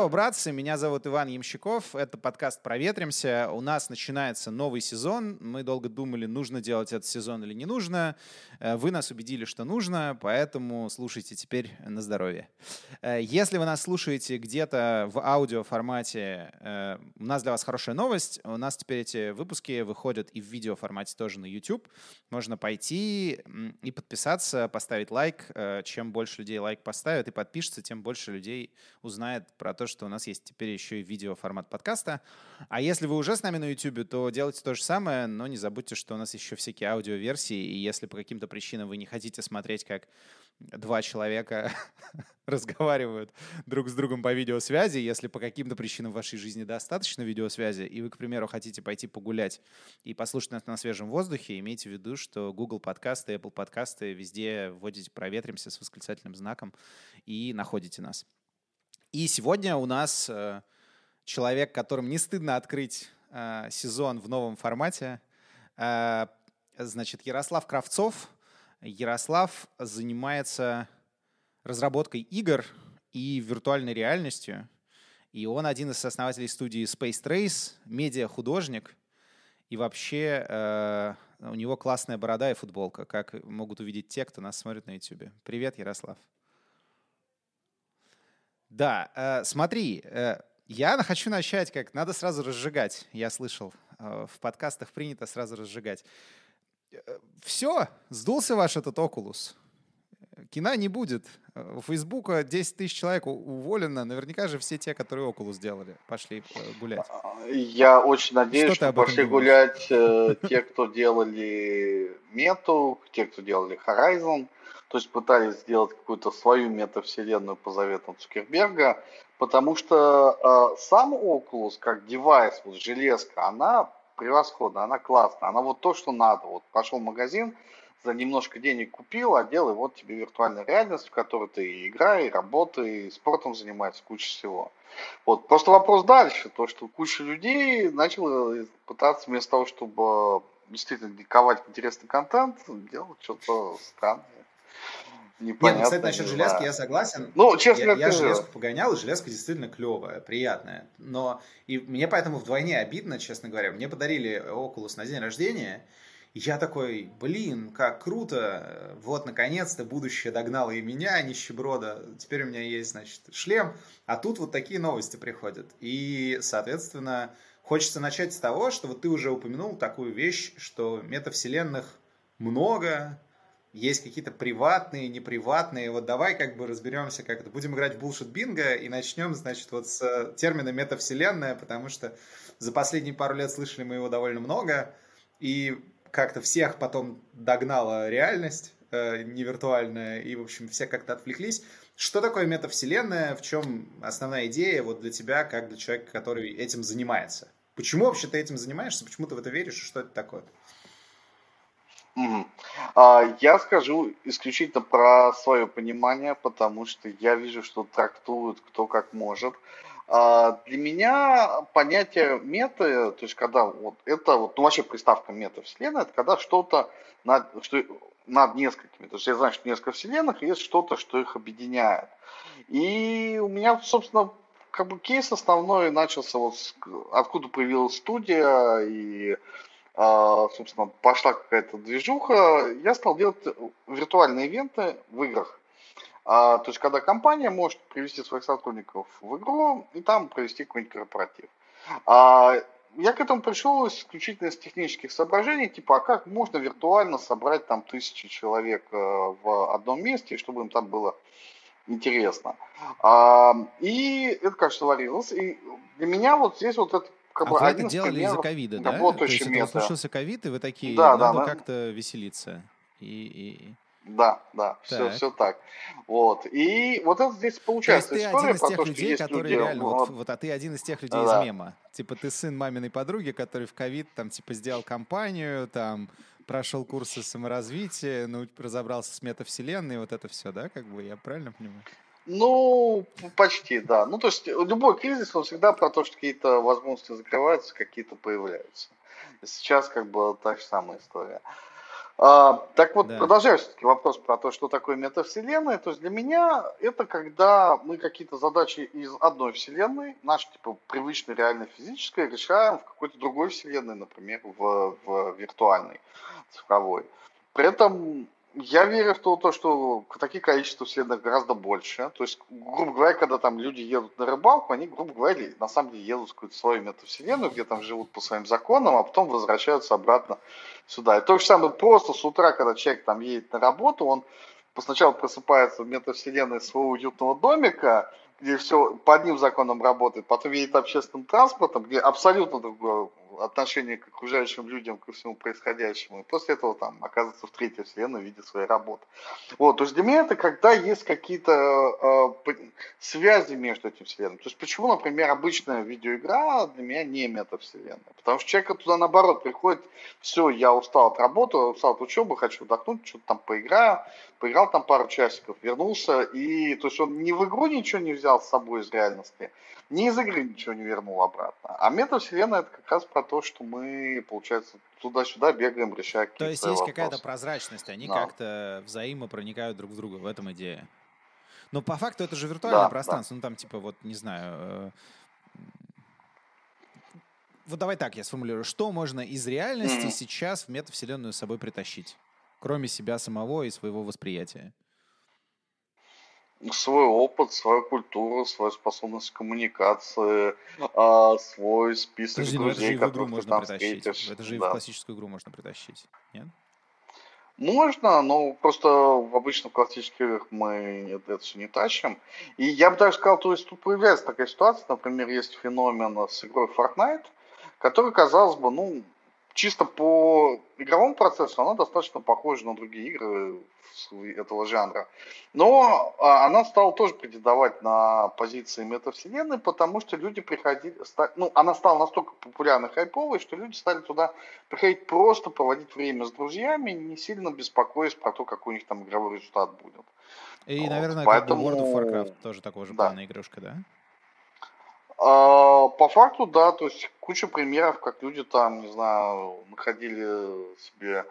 Здорово, братцы, меня зовут Иван Ямщиков, это подкаст «Проветримся», у нас начинается новый сезон, мы долго думали, нужно делать этот сезон или не нужно, вы нас убедили, что нужно, поэтому слушайте теперь на здоровье. Если вы нас слушаете где-то в аудиоформате, у нас для вас хорошая новость, у нас теперь эти выпуски выходят и в видеоформате тоже на YouTube, можно пойти и подписаться, поставить лайк, чем больше людей лайк поставят и подпишется, тем больше людей узнает про то, что у нас есть теперь еще и видеоформат подкаста. А если вы уже с нами на YouTube, то делайте то же самое, но не забудьте, что у нас еще всякие аудиоверсии, и если по каким-то причинам вы не хотите смотреть, как два человека разговаривают друг с другом по видеосвязи, если по каким-то причинам в вашей жизни достаточно видеосвязи, и вы, к примеру, хотите пойти погулять и послушать нас на свежем воздухе, имейте в виду, что Google подкасты, Apple подкасты, везде вводите «Проветримся» с восклицательным знаком и находите нас. И сегодня у нас человек, которым не стыдно открыть сезон в новом формате. Значит, Ярослав Кравцов. Ярослав занимается разработкой игр и виртуальной реальностью. И он один из основателей студии Space Trace, медиахудожник. И вообще у него классная борода и футболка, как могут увидеть те, кто нас смотрит на YouTube. Привет, Ярослав. Да, смотри, я хочу начать, как надо сразу разжигать. Я слышал, в подкастах принято сразу разжигать. Все, сдулся ваш этот Oculus. Кино не будет. У Фейсбука 10 тысяч человек уволено. Наверняка же все те, которые Oculus делали, пошли гулять. Я очень надеюсь, что пошли гулять те, кто делали Meta, те, кто делали Horizon. То есть пытались сделать какую-то свою метавселенную по заветам Цукерберга, потому что сам Oculus как девайс, вот железка, она превосходная, она классная, она вот то, что надо. Вот пошел в магазин, за немножко денег купил, одел, и вот тебе виртуальная реальность, в которой ты и играешь, и работаешь, и спортом занимаешься, куча всего. Вот. Просто вопрос дальше, то, что куча людей начала пытаться вместо того, чтобы действительно диковать интересный контент, делать что-то странное. Непонятно. Нет, ну, кстати, насчет железки я согласен. Ну, честно говоря, я железку погонял, и железка действительно клевая, приятная. Но и мне поэтому вдвойне обидно, честно говоря. Мне подарили Oculus на день рождения, и я такой, блин, как круто, вот, наконец-то, будущее догнало и меня, нищеброда. Теперь у меня есть, значит, шлем. А тут вот такие новости приходят. И, соответственно, хочется начать с того, что вот ты уже упомянул такую вещь, что метавселенных много, есть какие-то приватные, неприватные. Вот давай как бы разберемся, как это. Будем играть в булшит-бинго и начнем, значит, вот с термина метавселенная, потому что за последние пару лет слышали мы его довольно много, и как-то всех потом догнала реальность не виртуальная, и, в общем, все как-то отвлеклись. Что такое метавселенная? В чем основная идея вот для тебя, как для человека, который этим занимается? Почему вообще ты этим занимаешься? Почему ты в это веришь? Что это такое? Я скажу исключительно про свое понимание, потому что я вижу, что трактуют кто как может. Для меня понятие мета, то есть когда вот это, вот, ну вообще приставка метавселенная, это когда что-то над несколькими, то есть я знаю, что несколько вселенных, и есть что-то, что их объединяет. И у меня, собственно, как бы кейс основной начался вот откуда появилась студия и... собственно, пошла какая-то движуха, я стал делать виртуальные ивенты в играх. То есть, когда компания может привести своих сотрудников в игру и там провести какой-нибудь корпоратив. Я к этому пришел исключительно из технических соображений, типа, а как можно виртуально собрать там 1000 человек в одном месте, чтобы им там было интересно. И это, конечно, варилось. И для меня вот здесь вот это а вы это делали из-за ковида, да? То есть это случился ковид, и вы такие, да, надо как-то веселиться. Да, все так. Вот. И вот это здесь получается. То есть ты один из тех людей, которые реально... Вот, а ты один из тех людей из мема. Типа ты сын маминой подруги, который в ковид там типа сделал компанию, там прошел курсы саморазвития, разобрался с метавселенной, вот это все, да? Как бы я правильно понимаю? Ну, почти, да. Ну, то есть любой кризис, он всегда про то, что какие-то возможности закрываются, какие-то появляются. Сейчас как бы та же самая история. Так вот, да. Продолжаю все-таки вопрос про то, что такое метавселенная. То есть для меня это когда мы какие-то задачи из одной вселенной, нашей типа привычной, реальной, физической, решаем в какой-то другой вселенной, например, в виртуальной, цифровой. При этом я верю в то, что такие количества вселенных гораздо больше. То есть, грубо говоря, когда там люди едут на рыбалку, они, грубо говоря, на самом деле едут в какую-то свою метавселенную, где там живут по своим законам, а потом возвращаются обратно сюда. И то же самое просто с утра, когда человек там едет на работу, он сначала просыпается в метавселенной своего уютного домика, где все по одним законам работает, потом едет общественным транспортом, где абсолютно другое отношение к окружающим людям, ко всему происходящему, и после этого там оказывается в третьей вселенной в виде своей работы. Вот, то есть для меня это когда есть какие-то связи между этими вселенными. То есть почему, например, обычная видеоигра для меня не метавселенная? Потому что человек туда наоборот приходит, все, я устал от работы, устал от учебы, хочу отдохнуть, что-то там поиграю, поиграл там пару часиков, вернулся, и то есть он ни в игру ничего не взял с собой из реальности, ни из игры ничего не вернул обратно. А метавселенная — это как раз про то, что мы, получается, туда-сюда бегаем, решая какие-то вопросы. То есть есть какая-то прозрачность, они как-то взаимопроникают друг в друга, в этом идея. Но по факту это же виртуальное пространство, ну там типа вот, не знаю... Вот давай так я сформулирую. Что можно из реальности сейчас в метавселенную с собой притащить, кроме себя самого и своего восприятия? Свой опыт, свою культуру, свою способность к коммуникации, свой список друзей, которые ты там встретишь. Это же и в классическую игру можно притащить, нет? Можно, но просто обычно в классических играх мы это все не тащим. И я бы даже сказал, то есть тут появляется такая ситуация, например, есть феномен с игрой Fortnite, который, казалось бы, ну, чисто по игровому процессу она достаточно похожа на другие игры этого жанра. Но она стала тоже претендовать на позиции метавселенной, потому что люди приходили... Ну, она стала настолько популярной, хайповой, что люди стали туда приходить просто проводить время с друзьями, не сильно беспокоясь про то, какой у них там игровой результат будет. И, вот, наверное, поэтому... World of Warcraft тоже такого же плана игрушка, да? По факту, да, то есть куча примеров, как люди там, не знаю, находили себе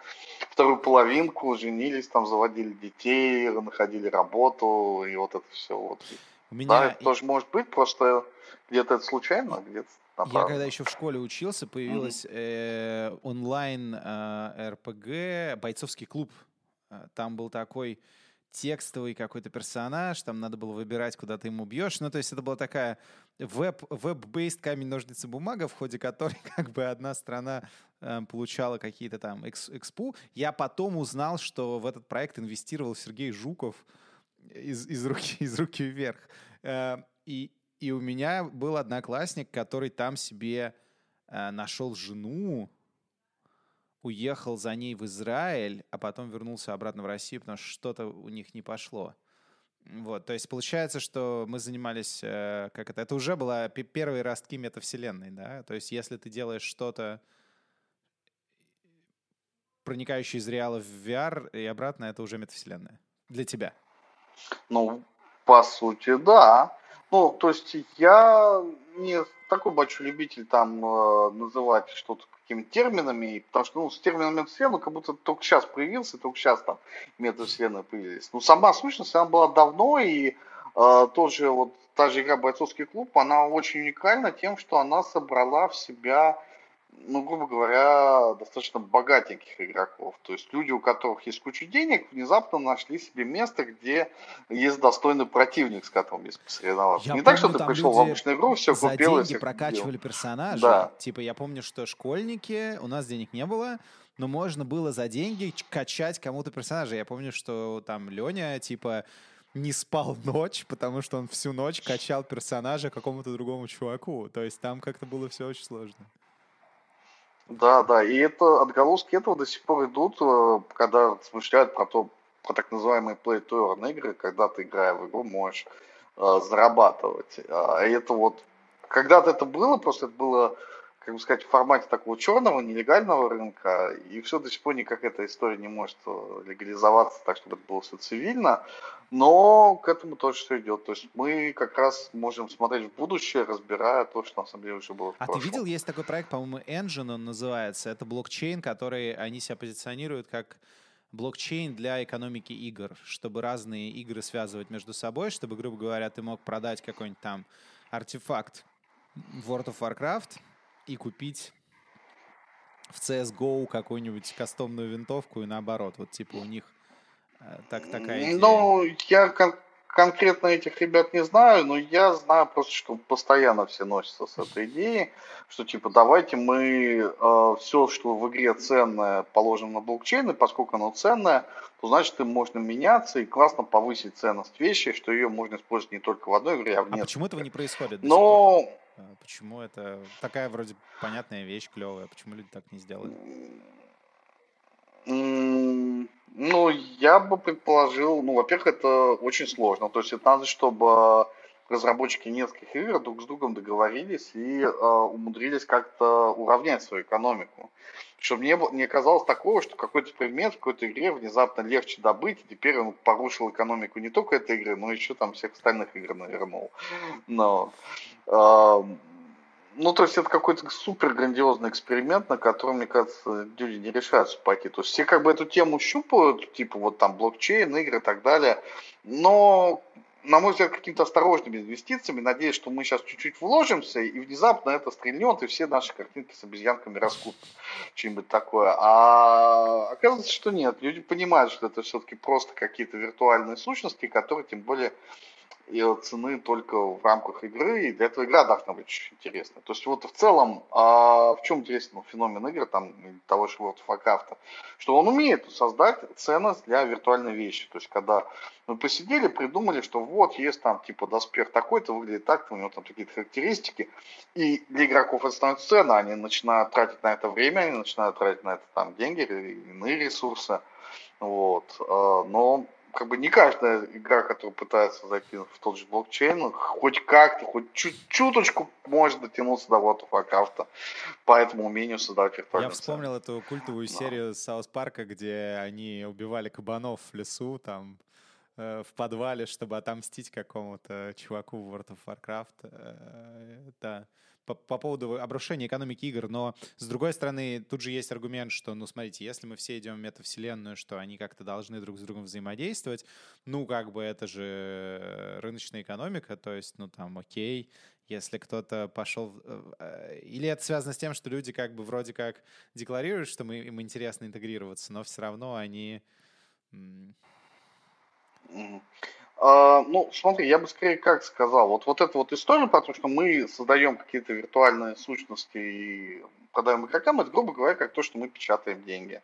вторую половинку, женились, там заводили детей, находили работу, и вот это все. Вот. У меня... Да, это тоже может быть, просто где-то это случайно, где-то направо. Я когда еще в школе учился, появилась онлайн РПГ «Бойцовский клуб». Там был такой текстовый какой-то персонаж, там надо было выбирать, куда ты ему бьешь. Ну, то есть это была такая веб-бейст камень-ножницы-бумага, в ходе которой как бы одна страна получала какие-то там экспу. Я потом узнал, что в этот проект инвестировал Сергей Жуков из руки вверх. И у меня был одноклассник, который там себе нашел жену, уехал за ней в Израиль, а потом вернулся обратно в Россию, потому что что-то у них не пошло. Вот, то есть получается, что мы занимались... как это уже были первые ростки метавселенной, да? То есть если ты делаешь что-то, проникающее из реала в VR и обратно, это уже метавселенная для тебя. Ну, по сути, да. Ну, то есть я не такой большой любитель там называть что-то терминами, потому что с терминами метавселенной как будто только сейчас появился, только сейчас там метавселенная появилась. Но сама сущность, она была давно, и тоже вот та же игра «Бойцовский клуб», она очень уникальна тем, что она собрала в себя, ну, грубо говоря, достаточно богатеньких игроков. То есть люди, у которых есть куча денег, внезапно нашли себе место, где есть достойный противник, с которым есть посоревноваться. Не помню, так, что ты пришел в обычную игру, все купил и всех прокачивали купил. Персонажа. Да. Типа я помню, что школьники, у нас денег не было, но можно было за деньги качать кому-то персонажа. Я помню, что там Леня, типа... не спал ночь, потому что он всю ночь качал персонажа какому-то другому чуваку. То есть там как-то было все очень сложно. Да, и это отголоски этого до сих пор идут, когда размышляют про так называемые play-to-earn игры, когда ты, играя в игру, можешь зарабатывать. И это вот когда-то это было, просто это было как бы сказать, в формате такого черного, нелегального рынка, и все до сих пор никак эта история не может легализоваться так, чтобы это было все цивильно, но к этому тоже все идет. То есть мы как раз можем смотреть в будущее, разбирая то, что на самом деле уже было в прошлом. А ты видел, есть такой проект, по-моему, Engine он называется, это блокчейн, который они себя позиционируют как блокчейн для экономики игр, чтобы разные игры связывать между собой, чтобы, грубо говоря, ты мог продать какой-нибудь там артефакт World of Warcraft и купить в CSGO какую-нибудь кастомную винтовку и наоборот. Вот типа у них такая идея. Ну, я конкретно этих ребят не знаю, но я знаю просто, что постоянно все носятся с этой идеей, что типа давайте мы все, что в игре ценное, положим на блокчейн, и поскольку оно ценное, то значит им можно меняться и классно повысить ценность вещи, что ее можно использовать не только в одной игре, а в нескольких. А почему этого не происходит? Но... Почему это такая вроде понятная вещь, клевая? Почему люди так не сделали? Ну, я бы предположил, ну, во-первых, это очень сложно. То есть это надо, чтобы разработчики нескольких игр друг с другом договорились и умудрились как-то уравнять свою экономику. Чтобы не оказалось такого, что какой-то предмет в какой-то игре внезапно легче добыть, и теперь он порушил экономику не только этой игры, но еще там всех остальных игр навернул. Но, ну, то есть это какой-то супер грандиозный эксперимент, на котором, мне кажется, люди не решаются пойти. То есть все как бы эту тему щупают, типа вот там блокчейн, игры и так далее, но... на мой взгляд, какими-то осторожными инвестициями, надеюсь, что мы сейчас чуть-чуть вложимся, и внезапно это стрельнет, и все наши картинки с обезьянками раскупят, что-нибудь такое. А оказывается, что нет. Люди понимают, что это все-таки просто какие-то виртуальные сущности, которые, тем более, цены только в рамках игры, и для этого игра должна быть очень интересной. То есть вот в целом, в чем интересен феномен игр, там, того же World of Warcraft, что он умеет создать ценность для виртуальной вещи. То есть когда мы посидели, придумали, что вот есть там типа доспех такой-то, выглядит так-то, у него там какие-то характеристики, и для игроков это становится ценно, они начинают тратить на это время, они начинают тратить на это там деньги, иные ресурсы, вот, но... как бы не каждая игра, которая пытается закинуть в тот же блокчейн, хоть как-то, хоть чуточку может дотянуться до World of Warcraft по этому умению создавать виртуальную. Я вспомнил эту культовую серию Саус Парка, где они убивали кабанов в лесу, там, в подвале, чтобы отомстить какому-то чуваку в World of Warcraft. Да. По поводу обрушения экономики игр, но, с другой стороны, тут же есть аргумент, что, ну, смотрите, если мы все идем в метавселенную, что они как-то должны друг с другом взаимодействовать, ну, как бы это же рыночная экономика, то есть, ну, там, окей, если кто-то пошел... Или это связано с тем, что люди как бы вроде как декларируют, что им интересно интегрироваться, но все равно они... Ну, смотри, я бы скорее как сказал, вот эта вот история про то, что мы создаем какие-то виртуальные сущности и продаем игрокам, это, грубо говоря, как то, что мы печатаем деньги.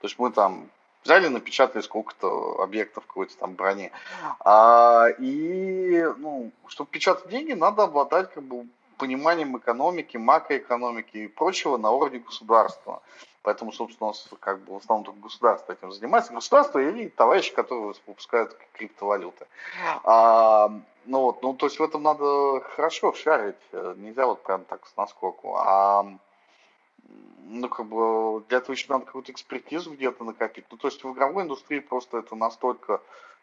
То есть мы там взяли, напечатали сколько-то объектов какой-то там брони. И, ну, чтобы печатать деньги, надо обладать как бы пониманием экономики, макроэкономики и прочего на уровне государства. Поэтому, собственно, у нас как бы в основном только государство этим занимается. Государство или товарищи, которые выпускают криптовалюты. Ну вот, ну то есть в этом надо хорошо шарить. Нельзя вот прям так наскоку. Ну как бы для этого еще надо какую-то экспертизу где-то накопить. Ну то есть в игровой индустрии просто это настолько,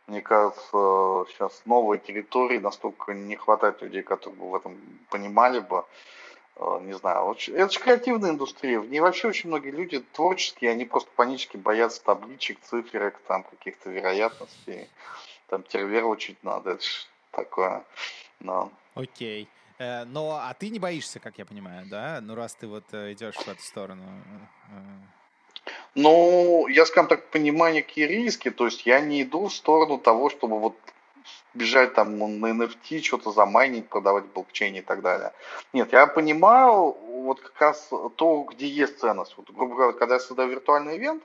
мне кажется, сейчас новые территории, настолько не хватает людей, которые бы в этом понимали бы. Не знаю, это же креативная индустрия, в ней вообще очень многие люди творческие, они просто панически боятся табличек, циферок, там каких-то вероятностей, там терверочить надо, это же такое. Но. Окей, но а ты не боишься, как я понимаю, да? Ну раз ты вот идешь в эту сторону... Ну, я скажу так, понимание, какие риски, то есть я не иду в сторону того, чтобы вот бежать там на NFT, что-то замайнить, продавать в блокчейне и так далее. Нет, я понимаю вот как раз то, где есть ценность. Вот, грубо говоря, когда я создаю виртуальный ивент,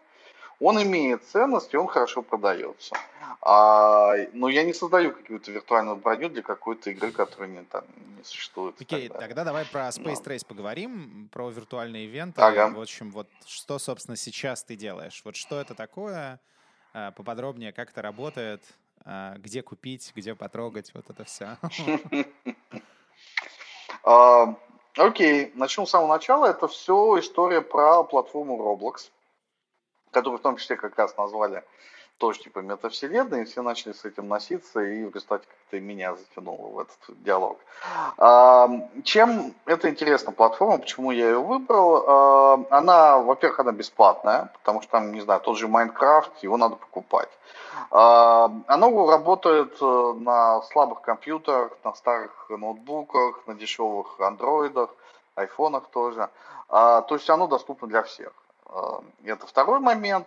он имеет ценность и он хорошо продается. Но я не создаю какую-то виртуальную броню для какой-то игры, которая не существует. Окей, тогда давай про Space Trace поговорим, про виртуальные ивенты. Ага. В общем, вот что, собственно, сейчас ты делаешь? Вот что это такое? Поподробнее, как это работает? Где купить, где потрогать, вот это все. Окей, начну с самого начала. Это все история про платформу Roblox, которую в том числе как раз назвали тоже типа метавселенной, и все начали с этим носиться, и в результате как-то меня затянуло в этот диалог. Чем это интересна платформа, почему я ее выбрал? Она, во-первых, она бесплатная, потому что там, не знаю, тот же Minecraft, его надо покупать. Оно работает на слабых компьютерах, на старых ноутбуках, на дешевых андроидах, айфонах тоже. То есть оно доступно для всех. Это второй момент.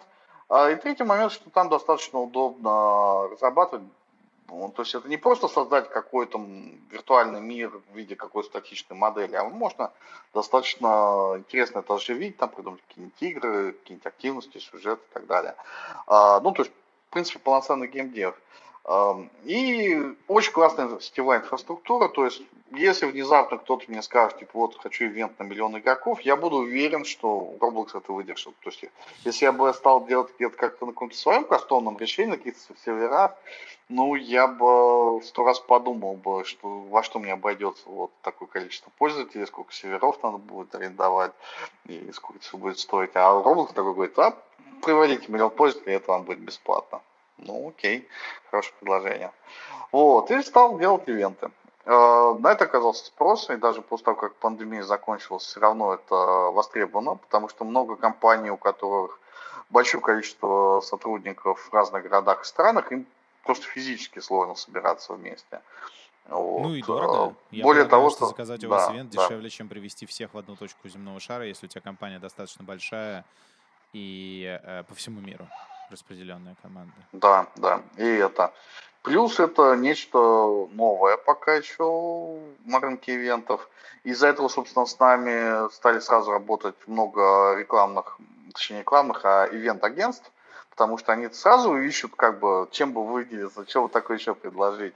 И третий момент, что там достаточно удобно разрабатывать. То есть это не просто создать какой-то виртуальный мир в виде какой-то статичной модели, а можно достаточно интересно это оживить, там придумать какие-нибудь игры, какие-нибудь активности, сюжеты и так далее. Ну, то есть, в принципе, полноценный геймдев. И очень классная сетевая инфраструктура, то есть если внезапно кто-то мне скажет, типа, вот хочу ивент на 1 миллион игроков, я буду уверен, что Roblox это выдержит. То есть если я бы стал делать где-то как-то на каком-то своем кастомном решении, на каких-то серверах, ну я бы 100 раз подумал бы, что, во что мне обойдется вот такое количество пользователей, сколько серверов надо будет арендовать и сколько это будет стоить. А Roblox такой говорит, а приводите 1 миллион пользователей, это вам будет бесплатно. Ну, окей, хорошее предложение. Вот, и стал делать ивенты. На это оказался спрос, и даже после того, как пандемия закончилась, все равно это востребовано, потому что много компаний, у которых большое количество сотрудников в разных городах и странах, им просто физически сложно собираться вместе. Вот. Ну и дорого. Я более того, что заказать у вас ивент дешевле, чем привести всех в одну точку земного шара, если у тебя компания достаточно большая и по всему миру распределенная команда. Да, да, и это. Плюс это нечто новое пока еще на рынке ивентов. Из-за этого, собственно, с нами стали сразу работать много рекламных, точнее не рекламных, а ивент-агентств, потому что они сразу ищут, как бы, чем бы выделиться, чего такое еще предложить.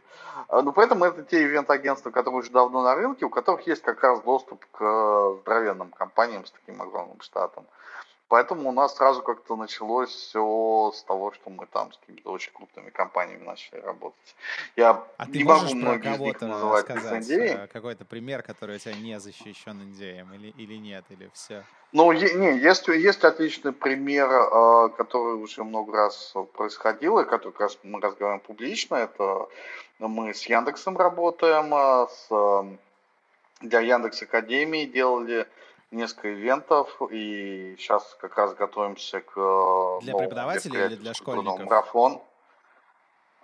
Но при этом это те ивент-агентства, которые уже давно на рынке, у которых есть как раз доступ к здоровенным компаниям с таким огромным штатом. Поэтому у нас сразу как-то началось все с того, что мы там с какими-то очень крупными компаниями начали работать. Я не могу многих из них называть NDA. Какой-то пример, который у тебя не защищен NDA или нет, или все? Ну, есть отличный пример, который уже много раз происходил, и который как раз мы разговариваем публично. Это мы с Яндексом работаем, для Яндекс Академии делали несколько ивентов, и сейчас как раз готовимся к для преподавателей или для школьников? Марафон.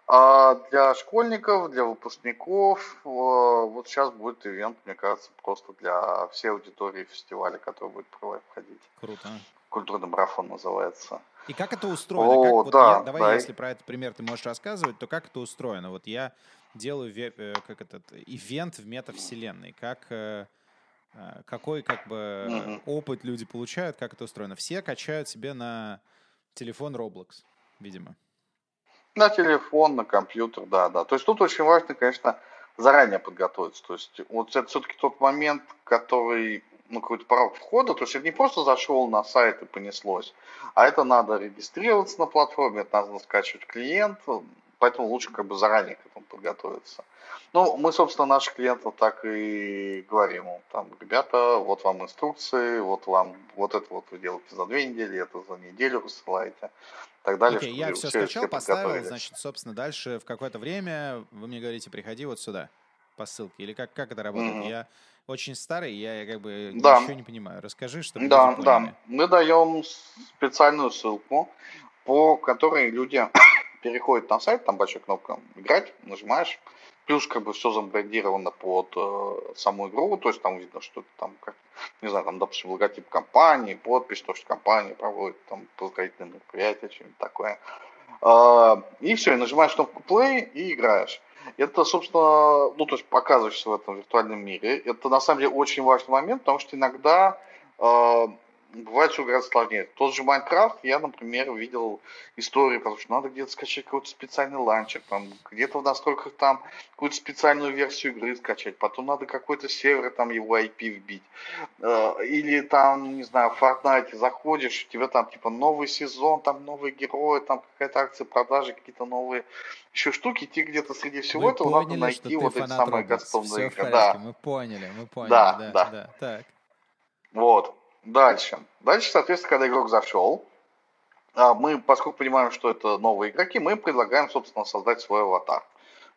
Для школьников, для выпускников. Вот сейчас будет ивент, мне кажется, просто для всей аудитории фестиваля, который будет проходить. Круто. Культурный марафон называется. И как это устроено? Если про этот пример ты можешь рассказывать, то как это устроено? Вот я делаю ивент в метавселенной. Какой опыт люди получают, как это устроено? Все качают себе на телефон Roblox, видимо. На телефон, на компьютер, да. То есть тут очень важно, конечно, заранее подготовиться. То есть вот это все-таки тот момент, который, ну, какой-то порог входа. То есть это не просто зашел на сайт и понеслось, а это надо регистрироваться на платформе, это надо скачивать клиент. Поэтому лучше как бы заранее к этому подготовиться. Ну, мы, собственно, нашим клиентам так и говорим. Там, ребята, вот вам инструкции, вот вам вот это вот вы делаете за 2 недели, это за неделю рассылаете, и так далее. Окей, я все скачал, поставил, значит, собственно, дальше в какое-то время вы мне говорите, приходи вот сюда по ссылке. Или как это работает? Mm-hmm. Я очень старый, я как бы ничего не понимаю. Расскажи, чтобы люди поняли. Мы даем специальную ссылку, по которой люди переходит на сайт, там большая кнопка «Играть», нажимаешь, плюс как бы все забрендировано под саму игру, то есть там видно, что там, как, не знаю, там, допустим, логотип компании, подпись, то, что компания проводит, там, познакомительные мероприятия, что-нибудь такое. И все, и нажимаешь кнопку «Play» и играешь. Это, собственно, ну, то есть оказываешься в этом виртуальном мире. Это, на самом деле, очень важный момент, потому что иногда бывает, что гораздо сложнее. Тот же Майнкрафт, я, например, видел истории, потому что надо где-то скачать какой-то специальный ланчер, там, где-то в настройках там какую-то специальную версию игры скачать, потом надо какой-то сервер, там, его IP вбить. Или там, не знаю, в Fortnite заходишь, у тебя там, типа, новый сезон, там, новые герои, там, какая-то акция продажи, какие-то новые еще штуки, идти где-то среди всего этого надо найти вот эти самые кастомные игры. Да. Мы поняли. Да. Так. Вот. Дальше, соответственно, когда игрок зашел, мы, поскольку понимаем, что это новые игроки, мы предлагаем, собственно, создать свой аватар.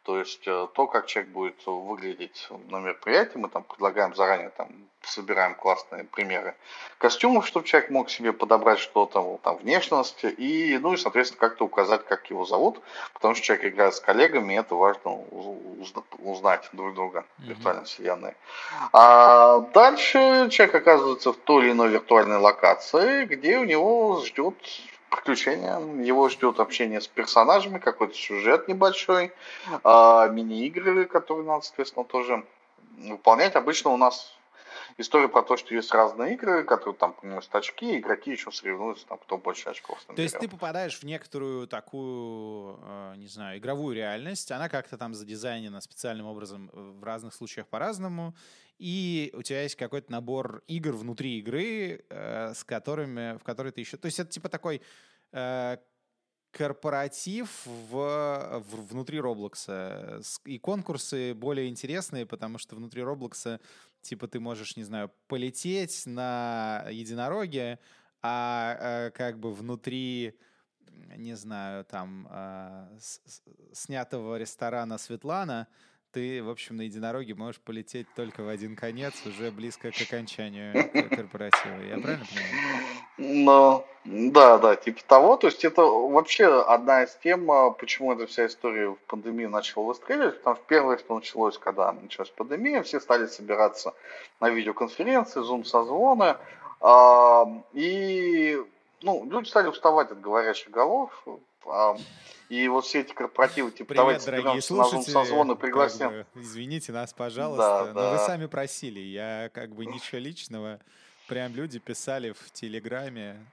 То есть то, как человек будет выглядеть на мероприятии, мы там предлагаем заранее, там собираем классные примеры костюмов, чтобы человек мог себе подобрать что-то, там, внешность, и, ну, и, соответственно, как-то указать, как его зовут, потому что человек играет с коллегами, и это важно узнать друг друга в виртуальной вселенной. А дальше человек оказывается в той или иной виртуальной локации, где у него ждет приключения, его ждет общение с персонажами, какой-то сюжет небольшой, мини-игры, которые надо, соответственно, тоже выполнять. Обычно у нас история про то, что есть разные игры, которые там приносят очки, игроки еще соревнуются, там, кто больше очков наберет. То есть ты попадаешь в некоторую такую, не знаю, игровую реальность, она как-то там задизайнена специальным образом, в разных случаях по-разному, и у тебя есть какой-то набор игр внутри игры, в которые ты еще... То есть это типа такой корпоратив внутри Роблокса. И конкурсы более интересные, потому что внутри Роблокса типа ты можешь, не знаю, полететь на единороге, а как бы внутри, не знаю, там снятого ресторана «Светлана» ты, в общем, на единороге можешь полететь только в один конец, уже близко к окончанию корпоратива. Я правильно понимаю? Ну, да, типа того. То есть это вообще одна из тем, почему эта вся история в пандемии начала выстреливать. Потому что первое, что началось, когда началась пандемия, все стали собираться на видеоконференции, зум-созвоны. И люди стали уставать от говорящих голов. И вот все эти корпоративы, типа, привет, давайте соберемся на зум-созвон и пригласим. Как бы, извините нас, пожалуйста, но вы сами просили. Я как бы ничего личного. Прям люди писали в Телеграме,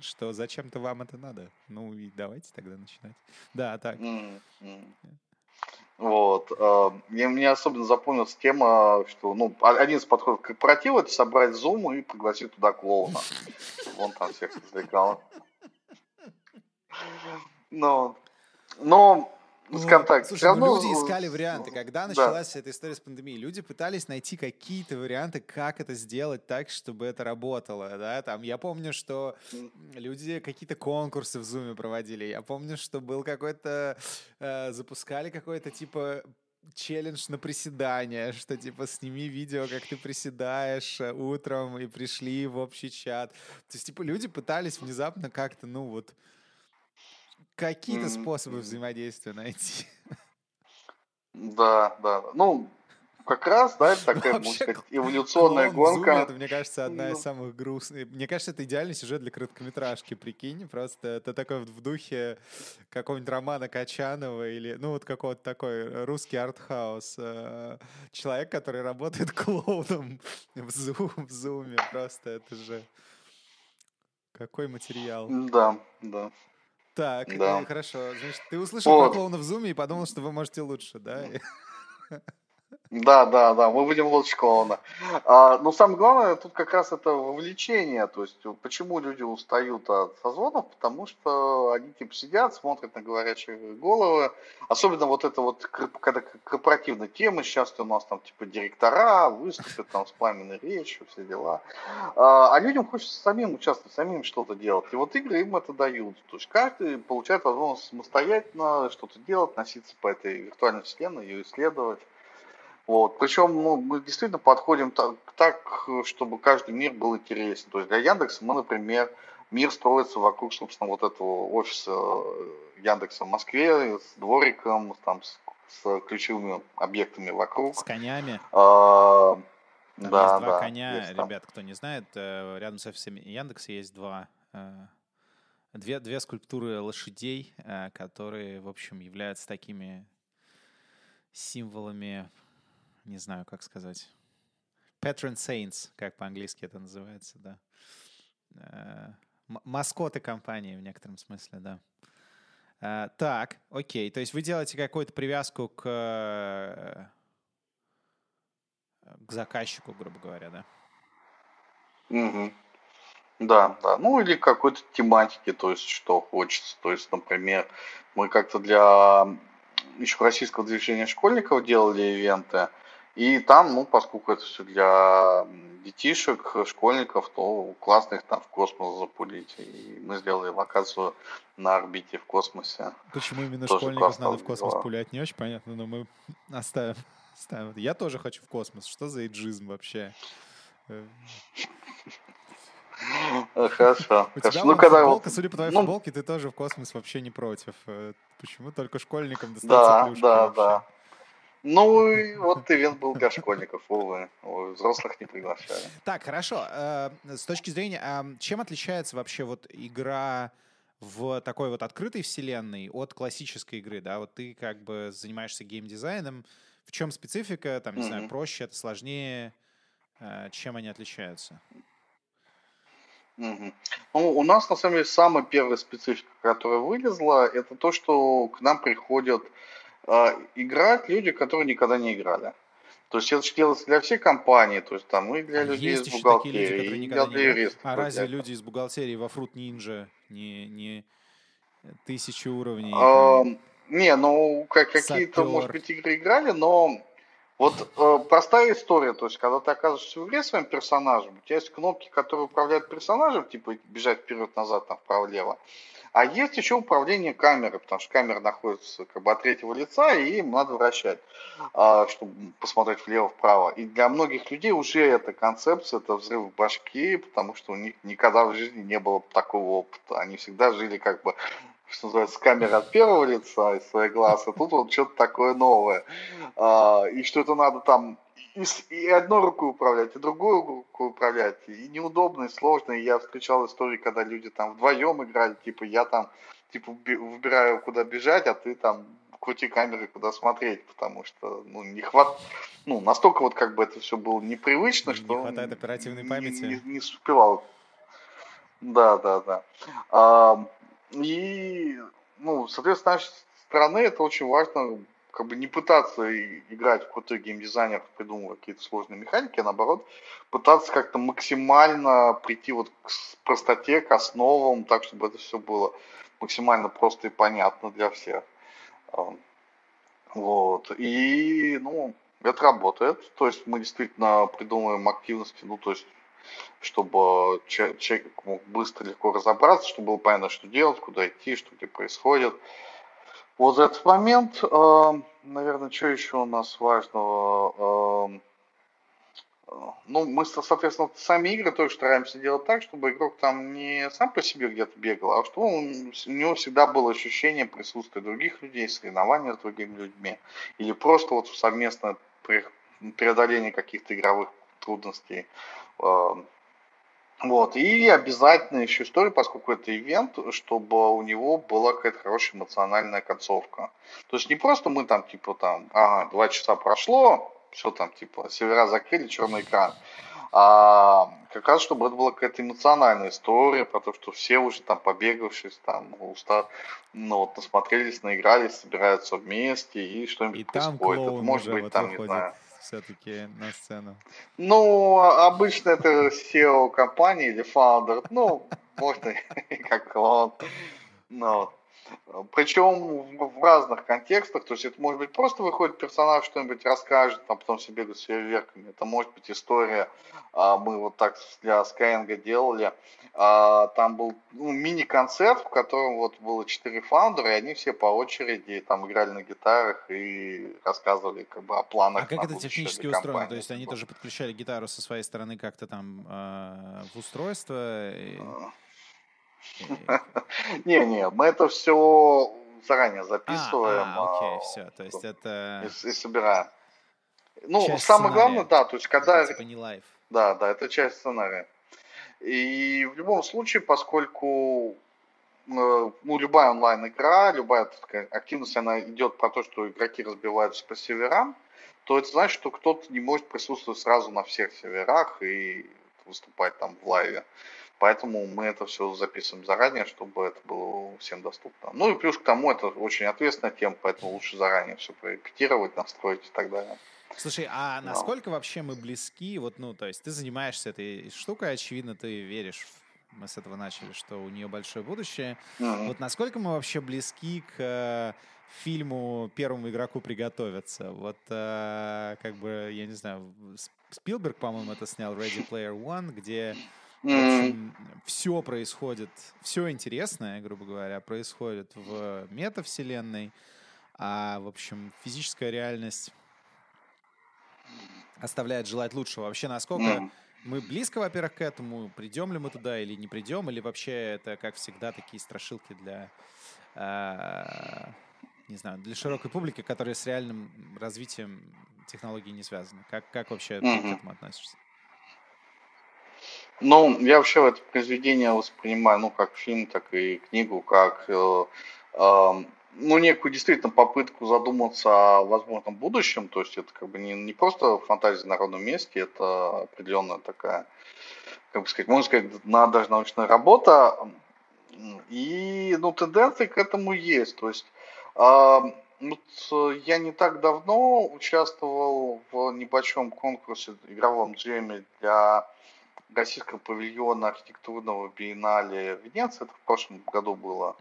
что зачем-то вам это надо. Ну и давайте тогда начинать. Да, так. Вот. Мне особенно запомнилась тема, что один из подходов к корпоративу — это собрать зум и пригласить туда клоуна. Вон там всех развлекал. Но ВКонтакте. Слушай, люди искали варианты. Когда началась эта история с пандемией, люди пытались найти какие-то варианты, как это сделать так, чтобы это работало. Да? Там, я помню, что люди какие-то конкурсы в Zoom проводили. Я помню, что был какой-то... запускали какой-то типа... челлендж на приседания, что типа сними видео, как ты приседаешь утром, и пришли в общий чат. То есть типа люди пытались внезапно как-то, какие-то способы взаимодействия найти. Да. Как раз, это такая, вообще, можно сказать, эволюционная гонка. Zoom, это, мне кажется, одна из самых грустных. Мне кажется, это идеальный сюжет для короткометражки, прикинь. Просто это такой в духе какого-нибудь Романа Качанова или, какого-то такой русский арт-хаус. Человек, который работает клоуном в зуме. Просто это же... Какой материал. Да. Так, да. Хорошо. Значит, ты услышал про клоуна в зуме и подумал, что вы можете лучше, да? Да, мы будем лучше клоуна. Но самое главное, тут как раз это вовлечение. То есть, почему люди устают от созвонов? Потому что они типа сидят, смотрят на говорящие головы. Особенно вот это вот, когда корпоративная тема. Сейчас у нас там типа директора выступят там с пламенной речью, все дела. А людям хочется самим участвовать, самим что-то делать. И вот игры им это дают. То есть, каждый получает возможность самостоятельно что-то делать, носиться по этой виртуальной вселенной, ее исследовать. Вот. Причем мы действительно подходим так, чтобы каждый мир был интересен. То есть для Яндекса мы, например, мир строится вокруг, собственно, вот этого офиса Яндекса в Москве с двориком, там, с ключевыми объектами вокруг. С конями. Там есть два коня, есть, ребят, кто не знает. Рядом с офисом Яндекса есть две скульптуры лошадей, которые, в общем, являются такими символами... Не знаю, как сказать. Patron Saints, как по-английски это называется, да. Маскоты компании в некотором смысле, да. Так, окей. То есть вы делаете какую-то привязку к заказчику, грубо говоря, да? Угу. Да, да. Ну, или какой-то тематике, то есть что хочется. То есть, например, мы как-то для еще российского движения школьников делали ивенты. И там, ну, поскольку это все для детишек, школьников, то классно их там в космос запулить. И мы сделали локацию на орбите в космосе. Почему именно тоже школьников надо в космос пулять, не очень понятно, но мы оставим. Я тоже хочу в космос. Что за эйджизм вообще? Хорошо. Ну, когда... Судя по твоей футболке, ты тоже в космос вообще не против. Почему только школьникам достается плюшка? Да, да, да. Ну, и вот ивент был для школьников, увы, взрослых не приглашали. Так, хорошо. С точки зрения, чем отличается вообще вот игра в такой вот открытой вселенной от классической игры, да? Вот ты как бы занимаешься геймдизайном. В чем специфика? Там, не знаю, проще, это сложнее. Чем они отличаются? Угу. Ну, у нас, на самом деле, самая первая специфика, которая вылезла, это то, что к нам приходят играть люди, которые никогда не играли. То есть это же делается для всей компании, то есть там и для людей из бухгалтерии, люди, и для юристов. А разве люди из бухгалтерии во Fruit Ninja не тысячи уровней? Не, ну какие-то, может быть, игры играли, но вот простая история, то есть когда ты оказываешься в игре своим персонажем, у тебя есть кнопки, которые управляют персонажем, типа бежать вперед-назад, там, вправо-лево. А есть еще управление камерой, потому что камера находится как бы от третьего лица, и им надо вращать, чтобы посмотреть влево-вправо. И для многих людей уже эта концепция, это взрыв башки, потому что у них никогда в жизни не было такого опыта. Они всегда жили как бы, что называется, с камерой от первого лица, из своих глаз, а тут вот что-то такое новое. И что это надо там... И одной рукой управлять, и другой рукой управлять. И неудобно, и сложно. И я встречал истории, когда люди там вдвоем играли. Типа я там выбираю, куда бежать, а ты там крути камеры, куда смотреть. Потому что не настолько вот как бы это все было непривычно, что... Не хватает оперативной памяти. Не успевал. Да, да, да. Соответственно, с нашей стороны это очень важно... как бы не пытаться играть в какой-то геймдизайнер, придумывая какие-то сложные механики, а наоборот, пытаться как-то максимально прийти вот к простоте, к основам, так, чтобы это все было максимально просто и понятно для всех. Вот. И, это работает. То есть мы действительно придумываем активности, то есть чтобы человек мог быстро, легко разобраться, чтобы было понятно, что делать, куда идти, что где происходит. Вот этот момент, наверное, что еще у нас важного? Мы, соответственно, сами игры тоже стараемся делать так, чтобы игрок там не сам по себе где-то бегал, а чтобы у него всегда было ощущение присутствия других людей, соревнования с другими людьми. Или просто вот совместное преодоление каких-то игровых трудностей. Вот. И обязательно еще история, поскольку это ивент, чтобы у него была какая-то хорошая эмоциональная концовка. То есть не просто мы там, 2 часа прошло, все там, севера закрыли, черный экран. А как раз, чтобы это была какая-то эмоциональная история, про то, что все уже там побегавшись, насмотрелись, наигрались, собираются вместе и что-нибудь и происходит. Это может быть не знаю. Все-таки на сцену. Обычно это SEO компании или фаундер. Можно и как клоун. Причем в разных контекстах. То есть это может быть просто выходит персонаж, что-нибудь расскажет, а потом все бегают с фейерверками. Это может быть история. Мы вот так для Skyeng делали. Там был мини-концерт, в котором вот было 4 фаундера, и они все по очереди там играли на гитарах и рассказывали как бы о планах. А как это технически устроено? То есть они тоже подключали гитару со своей стороны как-то там в устройство? Не, мы это все заранее записываем. Окей, все, то есть это... И собираем. Самое главное, да, то есть когда... Это типа не лайв. Да, это часть сценария. И в любом случае, поскольку любая онлайн-игра, любая активность, она идет про то, что игроки разбиваются по северам, то это значит, что кто-то не может присутствовать сразу на всех серверах и выступать там в лайве. Поэтому мы это все записываем заранее, чтобы это было всем доступно. Ну и плюс к тому, это очень ответственная тема, поэтому лучше заранее все прорепетировать, настроить и так далее. Слушай, а насколько вообще мы близки? Вот, ну, то есть ты занимаешься этой штукой, очевидно, ты веришь, мы с этого начали, что у нее большое будущее. Mm-hmm. Вот насколько мы вообще близки к фильму «Первому игроку приготовиться»? Вот, как бы, я не знаю, Спилберг, по-моему, это снял «Ready Player One», где... В общем, все происходит, все интересное, грубо говоря, происходит в метавселенной, а, в общем, физическая реальность оставляет желать лучшего. Вообще, насколько мы близко, во-первых, к этому, придем ли мы туда или не придем, или вообще это, как всегда, такие страшилки для, не знаю, для широкой публики, которые с реальным развитием технологий не связаны. Как вообще ты к этому относишься? Ну, я вообще это произведение воспринимаю, ну, как фильм, так и книгу, как, ну, некую действительно попытку задуматься о возможном будущем, то есть это как бы не просто фантазия на ровном месте, это определенная такая, как бы сказать, можно сказать, даже научная работа, и, ну, тенденции к этому есть, то есть... Вот я не так давно участвовал в небольшом конкурсе, игровом джеме для российского павильона архитектурного биеннале Венеции. Это в прошлом году было,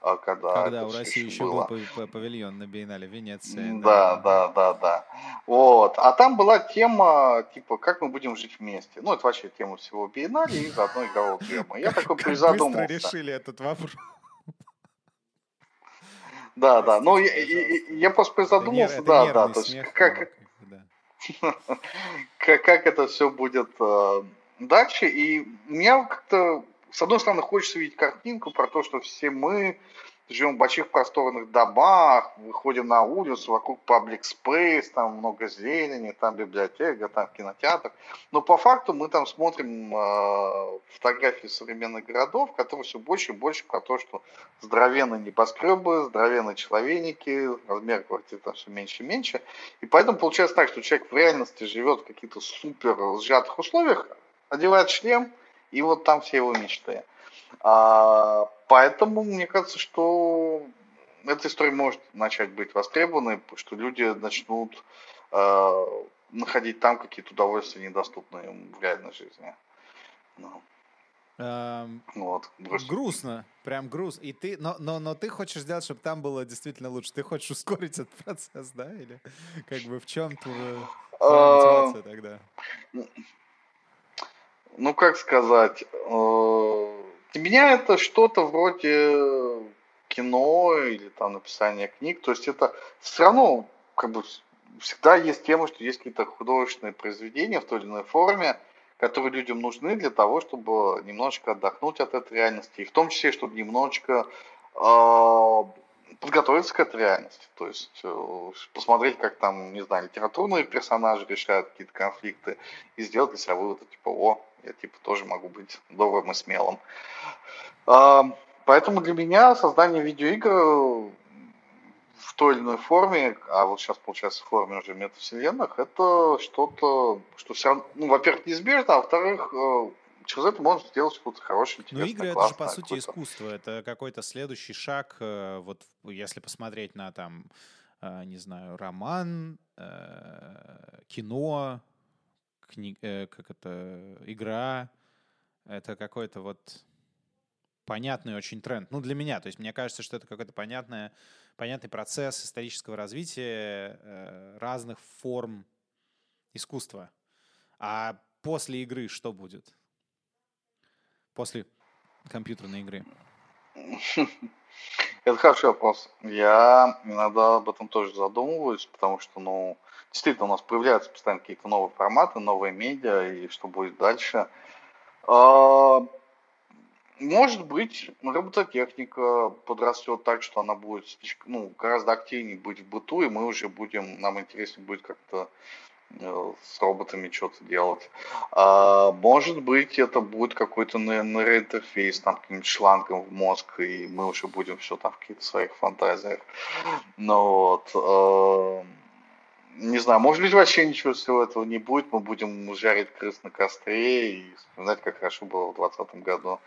когда у России еще был павильон на биеннале Венеции. Да. Вот. А там была тема, типа, как мы будем жить вместе. Ну, это вообще тема всего биеннале и заодно игрового джема. Я такой призадумался. Быстро решили этот вопрос. Да. Ну, я просто задумался, да. То есть, как это все будет дальше. И меня как-то, с одной стороны, хочется видеть картинку про то, что все мы живем в больших просторных домах, выходим на улицу, вокруг паблик спейс, там много зелени, там библиотека, там кинотеатр. Но по факту мы там смотрим фотографии современных городов, которые все больше и больше про то, что здоровенные небоскребы, здоровенные человеники, размер квартир там все меньше и меньше. И поэтому получается так, что человек в реальности живет в каких-то супер сжатых условиях, одевает шлем, и вот там все его мечты. Поэтому мне кажется, что эта история может начать быть востребованной, что люди начнут находить там какие-то удовольствия, недоступные им в реальной жизни. Вот, грустно, прям грустно. И ты, но ты хочешь сделать, чтобы там было действительно лучше. Ты хочешь ускорить этот процесс, да? Или как бы в чем твоя мотивация тогда? Ну, как сказать... Для меня это что-то вроде кино или там написание книг. То есть это все равно как бы всегда есть тема, что есть какие-то художественные произведения в той или иной форме, которые людям нужны для того, чтобы немножечко отдохнуть от этой реальности. И в том числе, чтобы немножечко подготовиться к этой реальности. То есть посмотреть, как там, не знаю, литературные персонажи решают какие-то конфликты и сделать для себя выводы типа «О». Я, типа, тоже могу быть добрым и смелым. Поэтому для меня создание видеоигр в той или иной форме, а вот сейчас, получается, в форме уже метавселенных, это что-то, что все равно, ну, во-первых, неизбежно, а во-вторых, через это можно сделать что-то хорошее, интересное, классное. Но игры — это же, по сути, какое-то искусство. Это какой-то следующий шаг, вот если посмотреть на, там, не знаю, роман, кино... как это, игра, это какой-то вот понятный очень тренд. Ну, для меня, то есть мне кажется, что это какой-то понятный процесс исторического развития разных форм искусства. А после игры что будет? После компьютерной игры? Это хороший вопрос. Я иногда об этом тоже задумываюсь, потому что, ну, действительно, у нас появляются постоянно какие-то новые форматы, новые медиа, и что будет дальше. Может быть, робототехника подрастет так, что она будет гораздо активнее быть в быту, и мы уже будем, нам интереснее будет как-то с роботами что-то делать. Может быть, это будет какой-то нейроинтерфейс, там, каким-нибудь шлангом в мозг, и мы уже будем все там в каких-то своих фантазиях. Ну вот... Не знаю, может быть, вообще ничего всего этого не будет. Мы будем жарить крыс на костре и вспоминать, как хорошо было в 2020 году.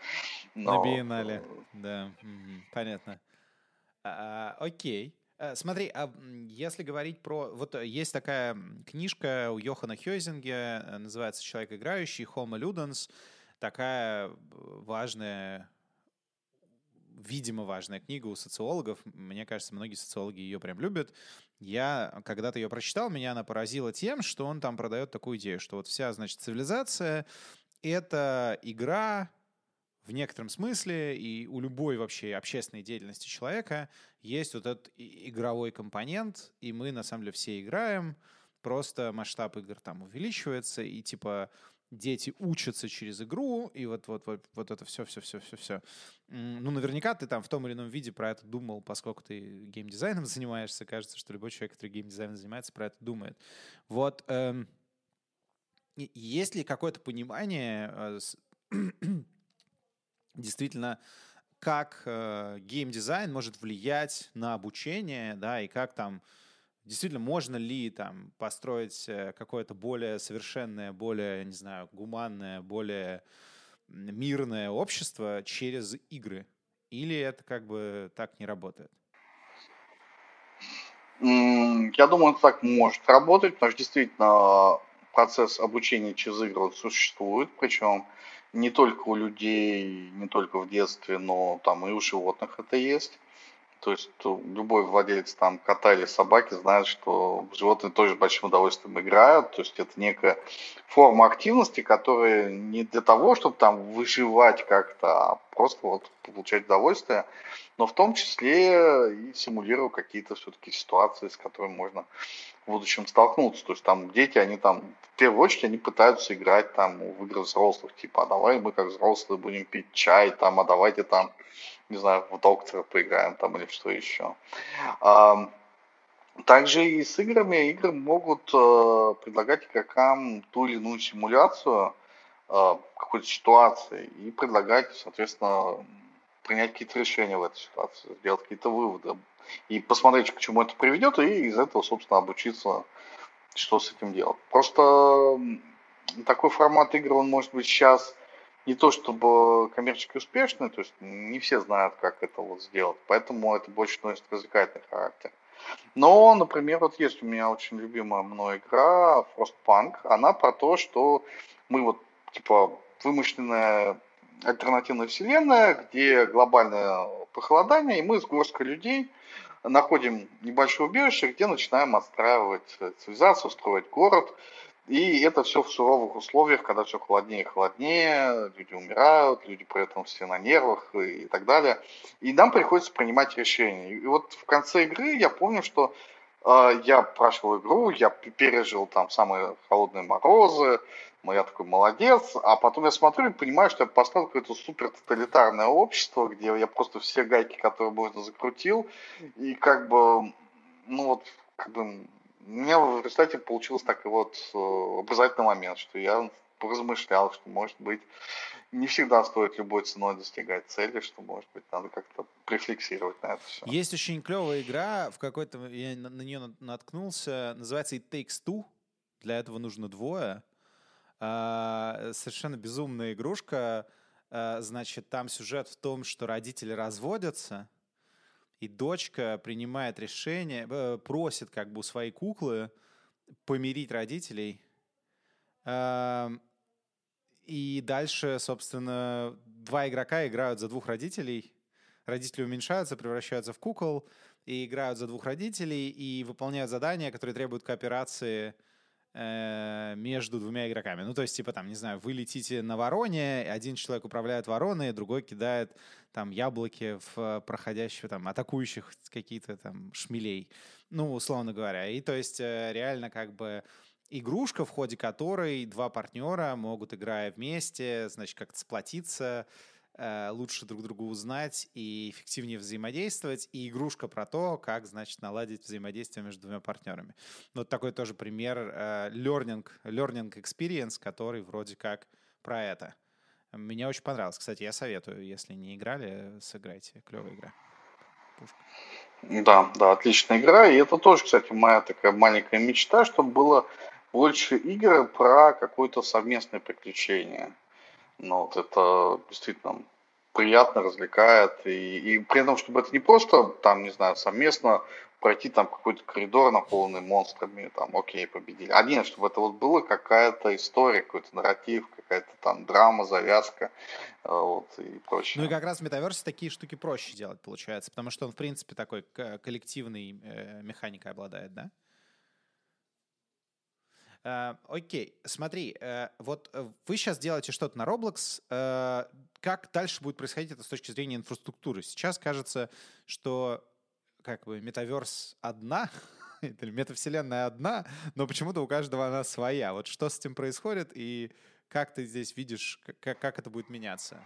Но... На Биеннале, да. Понятно. Окей. Смотри, а если говорить про... Вот есть такая книжка у Йохана Хёйзинга, называется «Человек играющий», «Homo Ludens». Такая важная... Видимо, важная книга у социологов. Мне кажется, многие социологи ее прям любят. Я когда-то ее прочитал, меня она поразила тем, что он там продает такую идею, что вот вся, значит, цивилизация — это игра в некотором смысле, и у любой вообще общественной деятельности человека есть вот этот игровой компонент, и мы, на самом деле, все играем, просто масштаб игр там увеличивается, и типа... Дети учатся через игру, и вот это все. Ну, наверняка ты там в том или ином виде про это думал, поскольку ты геймдизайном занимаешься. Кажется, что любой человек, который геймдизайном занимается, про это думает. Вот. Есть ли какое-то понимание действительно, как геймдизайн может влиять на обучение, да, и как там... Действительно, можно ли там построить какое-то более совершенное, более, не знаю, гуманное, более мирное общество через игры? Или это как бы так не работает? Я думаю, это так может работать, потому что действительно процесс обучения через игры существует, причем не только у людей, не только в детстве, но там и у животных это есть. То есть любой владелец там кота или собаки знает, что животные тоже с большим удовольствием играют. То есть это некая форма активности, которая не для того, чтобы там выживать как-то, а просто вот получать удовольствие. Но в том числе и симулирую какие-то все-таки ситуации, с которыми можно в будущем столкнуться. То есть там дети, они там в первую очередь они пытаются играть там в игры взрослых. Типа, а давай мы как взрослые будем пить чай, там, а давайте там... не знаю, в доктора поиграем там или что еще. Также и с играми. Игры могут предлагать игрокам ту или иную симуляцию какой-то ситуации и предлагать, соответственно, принять какие-то решения в этой ситуации, сделать какие-то выводы и посмотреть, к чему это приведет, и из этого, собственно, обучиться, что с этим делать. Просто такой формат игр, он может быть сейчас... Не то чтобы коммерчески успешный, то есть не все знают, как это вот сделать, поэтому это больше носит развлекательный характер. Но, например, вот есть у меня очень любимая мной игра Frostpunk, она про то, что мы вот типа вымышленная альтернативная вселенная, где глобальное похолодание, и мы с горсткой людей находим небольшое убежище, где начинаем отстраивать цивилизацию, строить город. И это все в суровых условиях, когда все холоднее и холоднее, люди умирают, люди при этом все на нервах и так далее. И нам приходится принимать решения. И вот в конце игры я помню, что я прошел игру, я пережил там самые холодные морозы, я такой молодец, а потом я смотрю и понимаю, что я поставил какое-то супер тоталитарное общество, где я просто все гайки, которые можно, закрутил, и как бы, ну вот, как бы... У меня в результате получился такой вот образовательный момент, что я поразмышлял, что, может быть, не всегда стоит любой ценой достигать цели, что, может быть, надо как-то рефлексировать на это все. Есть очень клевая игра, в какой-то я на нее наткнулся, называется It Takes Two, для этого нужно двое. Совершенно безумная игрушка. Значит, там сюжет в том, что родители разводятся, и дочка принимает решение, просит как бы у своей куклы помирить родителей. И дальше, собственно, два игрока играют за двух родителей. Родители уменьшаются, превращаются в кукол и играют за двух родителей и выполняют задания, которые требуют кооперации между двумя игроками. Ну, то есть, типа, там, не знаю, вы летите на вороне, один человек управляет вороной, другой кидает там яблоки в проходящих, там, атакующих какие-то там шмелей. Ну, условно говоря. И, то есть, реально, как бы, игрушка, в ходе которой два партнера могут, играя вместе, значит, как-то сплотиться, лучше друг друга узнать и эффективнее взаимодействовать. И игрушка про то, как, значит, наладить взаимодействие между двумя партнерами. Вот такой тоже пример learning experience, который вроде как про это. Мне очень понравилось. Кстати, я советую, если не играли, сыграйте. Клевая игра. пушка. Да, да, отличная игра. И это тоже, кстати, моя такая маленькая мечта, чтобы было больше игр про какое-то совместное приключение. Ну, вот это действительно приятно, развлекает. И при этом, чтобы это не просто, там, не знаю, совместно пройти там какой-то коридор, наполненный монстрами, там, окей, победили. А нет, чтобы это вот была какая-то история, какой-то нарратив, какая-то там драма, завязка, вот, и прочее. Ну и как раз в метаверсе такие штуки проще делать, получается, потому что он, в принципе, такой коллективной механикой обладает, да? Окей, смотри, вот вы сейчас делаете что-то на Roblox, как дальше будет происходить это с точки зрения инфраструктуры? Сейчас кажется, что как бы метаверс одна, или метавселенная одна, но почему-то у каждого она своя. Вот что с этим происходит и как ты здесь видишь, как это будет меняться?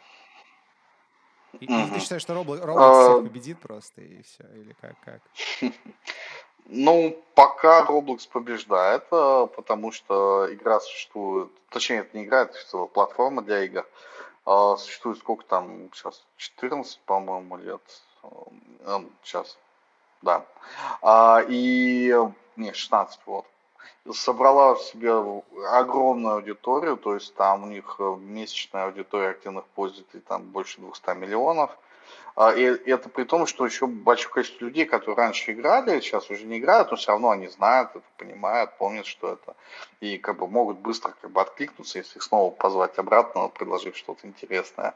И ты считаешь, что Roblox всех победит просто и все, или как? Ну, пока Roblox побеждает, потому что игра существует, точнее, это не игра, это платформа для игр, существует сколько там сейчас, 14, по-моему, лет, сейчас, да, и, не, 16, вот, собрала в себе огромную аудиторию, то есть там у них месячная аудитория активных пользователей, там больше 200 миллионов, и это при том, что еще большое количество людей, которые раньше играли, сейчас уже не играют, но все равно они знают, это понимают, помнят, что это. И как бы могут быстро как бы откликнуться, если их снова позвать обратно, предложив что-то интересное.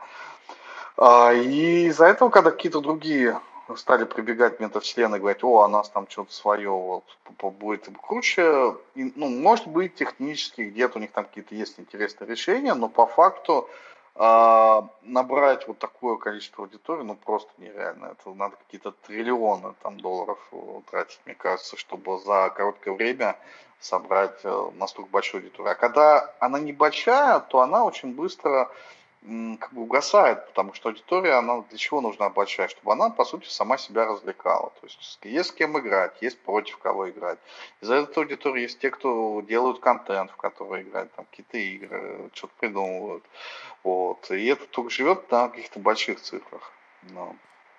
И из-за этого, когда какие-то другие стали прибегать к метавселенной и говорить, о, у нас там что-то свое вот, будет круче, и, ну, может быть, технически где-то у них там какие-то есть интересные решения, но по факту набрать вот такое количество аудитории, ну, просто нереально. Это надо какие-то триллионы там долларов тратить, мне кажется, чтобы за короткое время собрать настолько большую аудиторию. А когда она не большая, то она очень быстро как бы угасает, потому что аудитория, она для чего нужна большая? Чтобы она, по сути, сама себя развлекала. То есть есть с кем играть, есть против кого играть. Из-за этой аудитории есть те, кто делают контент, в который играют, там какие-то игры, что-то придумывают. Вот. И это только живет на каких-то больших цифрах. Но...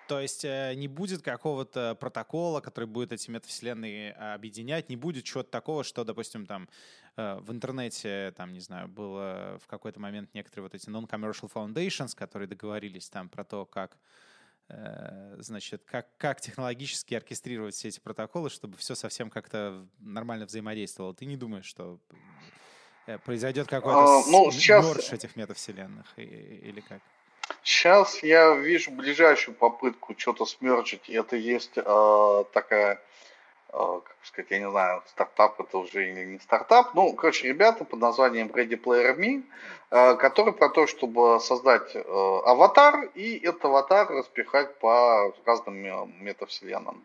То есть не будет какого-то протокола, который будет эти метавселенные объединять, не будет чего-то такого, что, допустим, там в интернете, там, не знаю, было в какой-то момент некоторые вот эти non-commercial foundations, которые договорились там про то, как, значит, как технологически оркестрировать все эти протоколы, чтобы все совсем как-то нормально взаимодействовало. Ты не думаешь, что произойдет какой-то мерч этих метавселенных или как? Сейчас я вижу ближайшую попытку что-то смерчить, и это есть такая, как сказать, я не знаю, стартап это уже или не стартап, ну, короче, ребята под названием Ready Player Me, которые про то, чтобы создать аватар, и этот аватар распихать по разным метавселенным.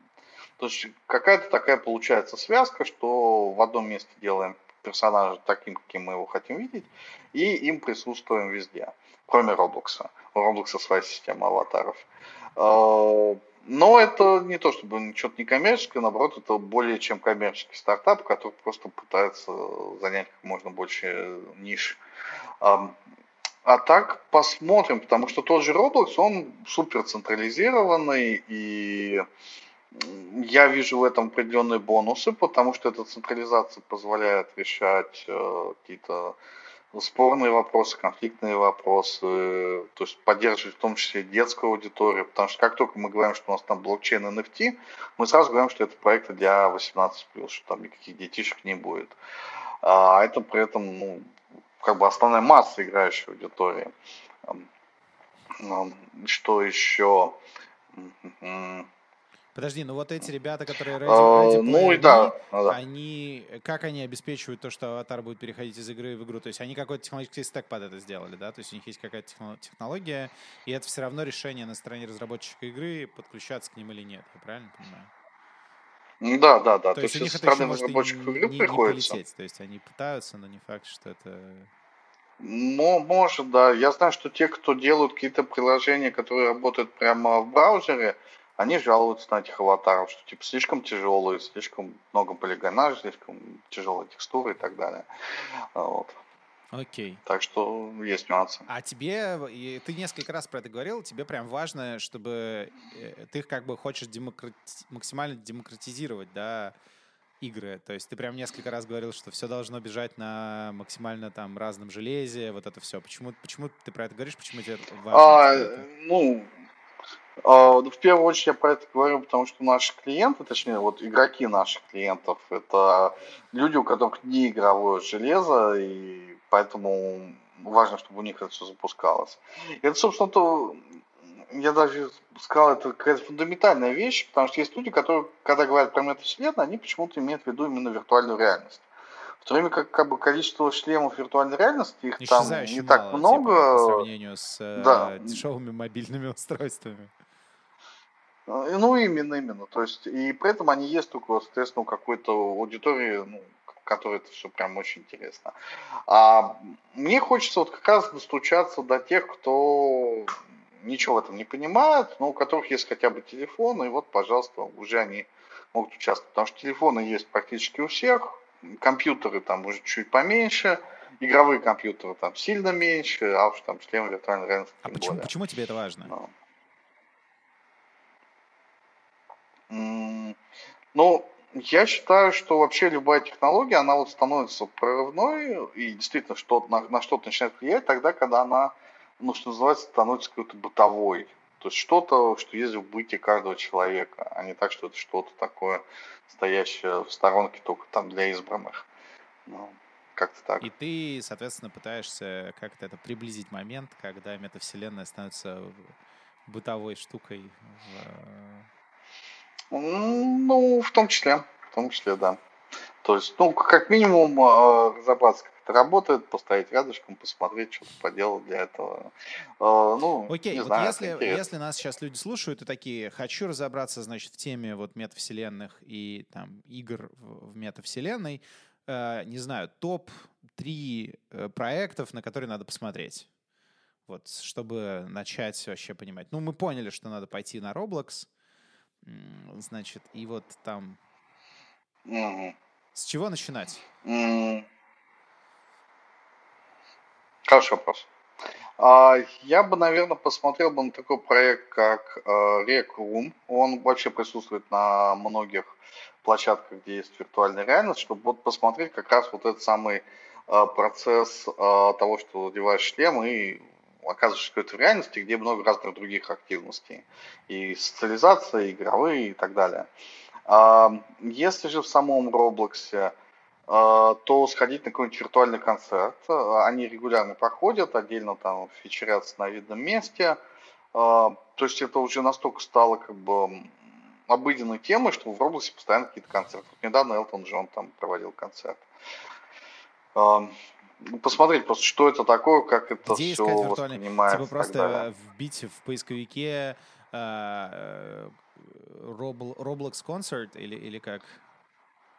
То есть какая-то такая получается связка, что в одном месте делаем персонажа таким, каким мы его хотим видеть, и им присутствуем везде. Кроме Роблокса. У Роблокса своя система аватаров. Но это не то, чтобы что-то некоммерческое, наоборот, это более чем коммерческий стартап, который просто пытается занять как можно больше ниш. А так посмотрим, потому что тот же Roblox, он супер централизированный, и я вижу в этом определенные бонусы, потому что эта централизация позволяет решать какие-то спорные вопросы, конфликтные вопросы, то есть поддерживать в том числе детскую аудиторию, потому что как только мы говорим, что у нас там блокчейн NFT, мы сразу говорим, что это проекты для 18+, что там никаких детишек не будет. А это при этом, ну, как бы основная масса играющей аудитории. Что еще? Подожди, ну вот эти ребята, которые они как они обеспечивают то, что аватар будет переходить из игры в игру? То есть они какой-то технологический стэк под это сделали, да? То есть у них есть какая-то технология, и это все равно решение на стороне разработчика игры, подключаться к ним или нет, я правильно понимаю? Да. То есть у них это еще может не полететь, то есть они пытаются, но не факт, что это... Ну, может, да. Я знаю, что те, кто делают какие-то приложения, которые работают прямо в браузере, они жалуются на этих аватаров, что типа слишком тяжелые, слишком много полигонажа, слишком тяжелые текстуры и так далее. Вот. Окей. Так что есть нюансы. А тебе, ты несколько раз про это говорил, тебе прям важно, чтобы ты как бы хочешь максимально демократизировать, да, игры. То есть ты прям несколько раз говорил, что все должно бежать на максимально там разном железе, вот это все. Почему ты про это говоришь? Почему тебе важно? В первую очередь я про это говорю, потому что наши клиенты, точнее, вот игроки наших клиентов, это люди, у которых не игровое железо, и поэтому важно, чтобы у них это все запускалось. Это, собственно, то, я даже сказал, это какая-то фундаментальная вещь, потому что есть люди, которые, когда говорят про метавселенную, они почему-то имеют в виду именно виртуальную реальность. В то время как бы количество шлемов виртуальной реальности, их там не так мало, много. Типа, по сравнению с дешевыми мобильными устройствами. Ну, именно. То есть, и при этом они есть только, соответственно, у какой-то аудитории, которой это все прям очень интересно. А мне хочется вот как раз достучаться до тех, кто ничего в этом не понимает, но у которых есть хотя бы телефон, и вот, пожалуйста, уже они могут участвовать. Потому что телефоны есть практически у всех, компьютеры там уже чуть поменьше, игровые компьютеры там сильно меньше, а уж там шлемы виртуальной реальности тем более. Почему тебе это важно? Я считаю, что вообще любая технология, она вот становится прорывной, и действительно на что-то начинает влиять тогда, когда она, что называется, становится какой-то бытовой. То есть что-то, что есть в бытии каждого человека, а не так, что это что-то такое, стоящее в сторонке только там для избранных. Как-то так. И ты, соответственно, пытаешься как-то это приблизить момент, когда метавселенная становится бытовой штукой В том числе, да. То есть, как минимум, разобраться, как это работает, поставить рядышком, посмотреть, что-то поделать для этого. Окей, если нас сейчас люди слушают и такие, хочу разобраться, значит, в теме вот метавселенных и там игр в метавселенной, не знаю, топ-3 проектов, на которые надо посмотреть, вот, чтобы начать вообще понимать. Мы поняли, что надо пойти на Roblox, значит, и вот там... С чего начинать? Хороший вопрос. Я бы, наверное, посмотрел бы на такой проект, как Rec Room. Он вообще присутствует на многих площадках, где есть виртуальная реальность, чтобы вот посмотреть как раз вот этот самый процесс того, что надеваешь шлем и оказываешься в какой-то реальности, где много разных других активностей. И социализация, и игровые, и так далее. Если же в самом Роблоксе, то сходить на какой-нибудь виртуальный концерт. Они регулярно проходят, отдельно там фичерятся на видном месте. То есть это уже настолько стало как бы обыденной темой, что в Роблоксе постоянно какие-то концерты. Вот недавно Элтон Джон там проводил концерт. Посмотреть просто, что это такое, как это где все воспринимается. Типа просто вбить в поисковике Roblox концерт или как?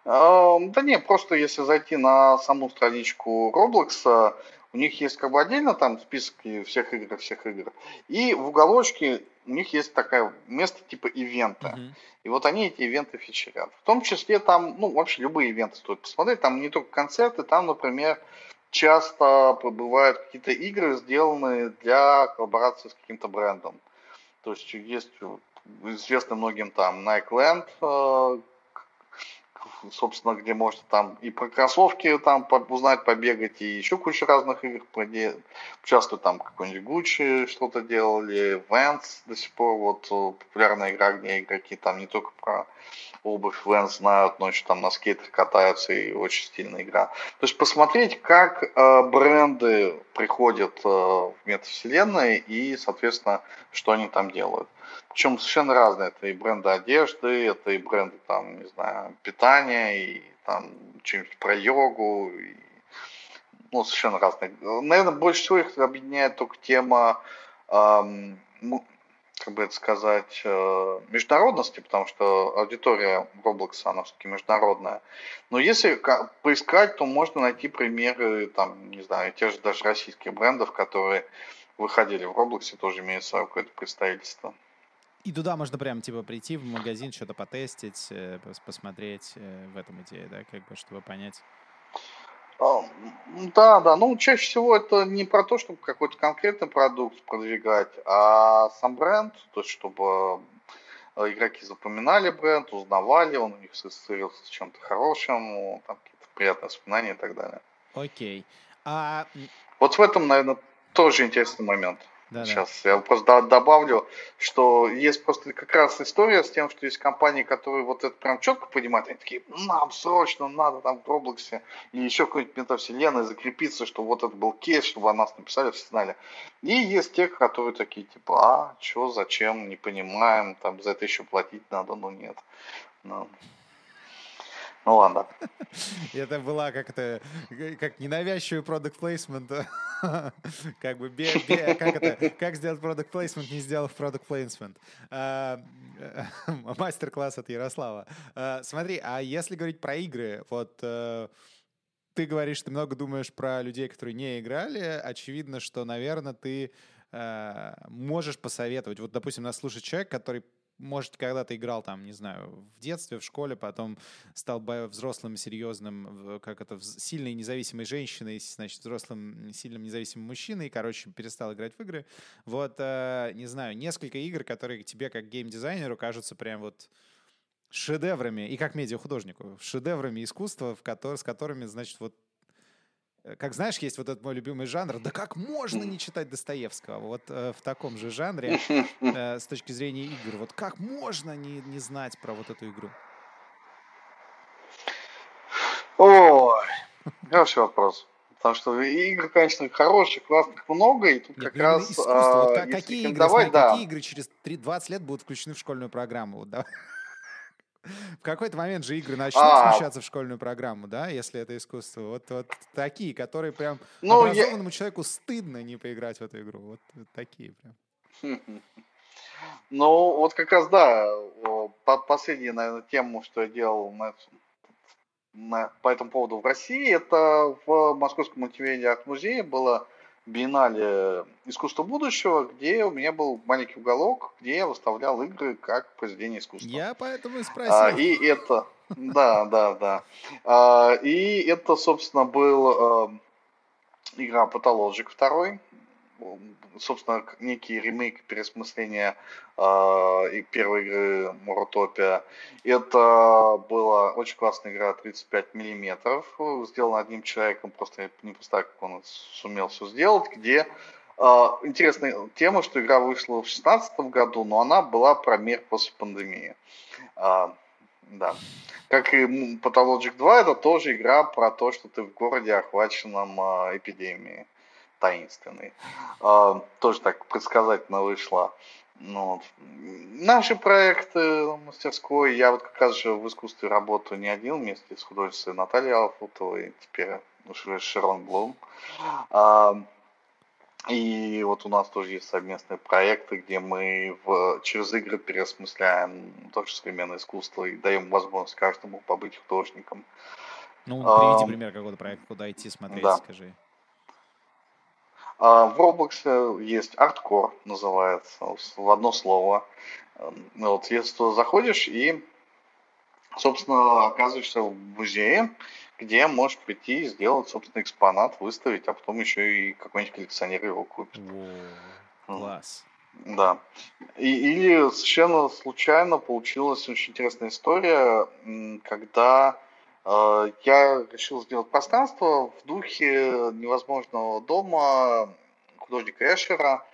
Да не, просто если зайти на саму страничку Roblox, у них есть как бы отдельно там список всех игр, и в уголочке у них есть такое место типа ивента, и вот они эти ивенты фичерят. В том числе там, вообще любые ивенты стоит посмотреть, там не только концерты, там, например, часто бывают какие-то игры, сделанные для коллаборации с каким-то брендом. То есть известны многим там Nike Land, собственно, где можно там и про кроссовки там узнать, побегать, и еще куча разных игр. Часто там какой-нибудь Gucci что-то делали, Vans до сих пор, вот популярная игра, где игроки там не только про обувь Vans знают, но еще там на скейтах катаются, и очень стильная игра. То есть посмотреть, как бренды приходят в метавселенную и, соответственно, что они там делают. Причем совершенно разные. Это и бренды одежды, это и бренды там, не знаю, питания, и там что-нибудь про йогу. И, совершенно разные. Наверное, больше всего их объединяет только тема, как бы это сказать, международности, потому что аудитория Roblox, она все-таки международная. Но если поискать, то можно найти примеры, там, не знаю, тех же даже российских брендов, которые выходили в Роблоксе, тоже имеют свое какое-то представительство. И туда можно прям типа прийти в магазин, что-то потестить, посмотреть, в этом идее, да, как бы, чтобы понять. Да, ну чаще всего это не про то, чтобы какой-то конкретный продукт продвигать, а сам бренд, то есть чтобы игроки запоминали бренд, узнавали, он у них ассоциировался с чем-то хорошим, там какие-то приятные воспоминания и так далее. Окей. Вот в этом, наверное, тоже интересный момент. Да, сейчас да. Я просто добавлю, что есть просто как раз история с тем, что есть компании, которые вот это прям четко понимают, они такие, нам срочно надо там в Роблоксе или еще какой-нибудь метавселенной закрепиться, чтобы вот это был кейс, чтобы о нас написали, все знали. И есть те, которые такие, типа, что, зачем, не понимаем, там за это еще платить надо, ну нет. Ну ладно. Это была как-то как ненавязчивый продукт плейсмент. Как бы как сделать продукт плейсмент, не сделав продукт плейсмент. Мастер-класс от Ярослава. Смотри, а если говорить про игры, вот ты говоришь, ты много думаешь про людей, которые не играли. Очевидно, что, наверное, ты можешь посоветовать. Вот, допустим, нас слушает человек, который может, когда-то играл там, не знаю, в детстве, в школе, потом стал взрослым, серьезным, как это, сильной независимой женщиной, значит, взрослым, сильным, независимым мужчиной, и, короче, перестал играть в игры. Вот, не знаю, несколько игр, которые тебе, как геймдизайнеру, кажутся прям вот шедеврами, и как медиахудожнику, шедеврами искусства, с которыми, значит, вот, как знаешь, есть вот этот мой любимый жанр. Да как можно не читать Достоевского? Вот в таком же жанре с точки зрения игр. Вот как можно не знать про вот эту игру? Ой, хороший вопрос. Потому что игр, конечно, хороших, классных много. И тут как раз... Какие игры через 20 лет будут включены в школьную программу? Вот, да? В какой-то момент же игры начнут включаться в школьную программу, да, если это искусство. Вот такие, которые прям образованному человеку стыдно не поиграть в эту игру. Вот такие прям. Ну, вот как раз, да, последняя, наверное, тема, что я делал по этому поводу в России, это в Московском мультимедиа-арт-музее было Биеннале искусство будущего, где у меня был маленький уголок, где я выставлял игры как произведение искусства. Я поэтому и спросил. И это, да. И это, собственно, была игра «Патологик» 2. Собственно, некий ремейк, переосмысление первой игры «Морутопия». Это была очень классная игра 35 миллиметров, сделана одним человеком, просто я не представляю, как он сумел все сделать, где интересная тема, что игра вышла в 2016 году, но она была про мир после пандемии. Да. Как и «Патологик 2», это тоже игра про то, что ты в городе, охваченном эпидемией. Таинственный. Тоже так предсказательно вышла. Ну, вот. Наши проекты мастерской. Я вот как раз же в искусстве работаю не один вместе с художницей Натальей Алфутовой, теперь уже Шэрон Блум. И вот у нас тоже есть совместные проекты, где мы через игры переосмысляем тоже современное искусство и даем возможность каждому побыть художником. Ну, приведи пример какого-то проекта, куда идти смотреть, да. Скажи. В Roblox есть ArtCore, называется, в одно слово. Вот, если ты заходишь и, собственно, оказываешься в музее, где можешь прийти и сделать, собственно, экспонат, выставить, а потом еще и какой-нибудь коллекционер его купит. Класс. Да. Или совершенно случайно получилась очень интересная история, когда... Я решил сделать пространство в духе невозможного дома художника Эшера,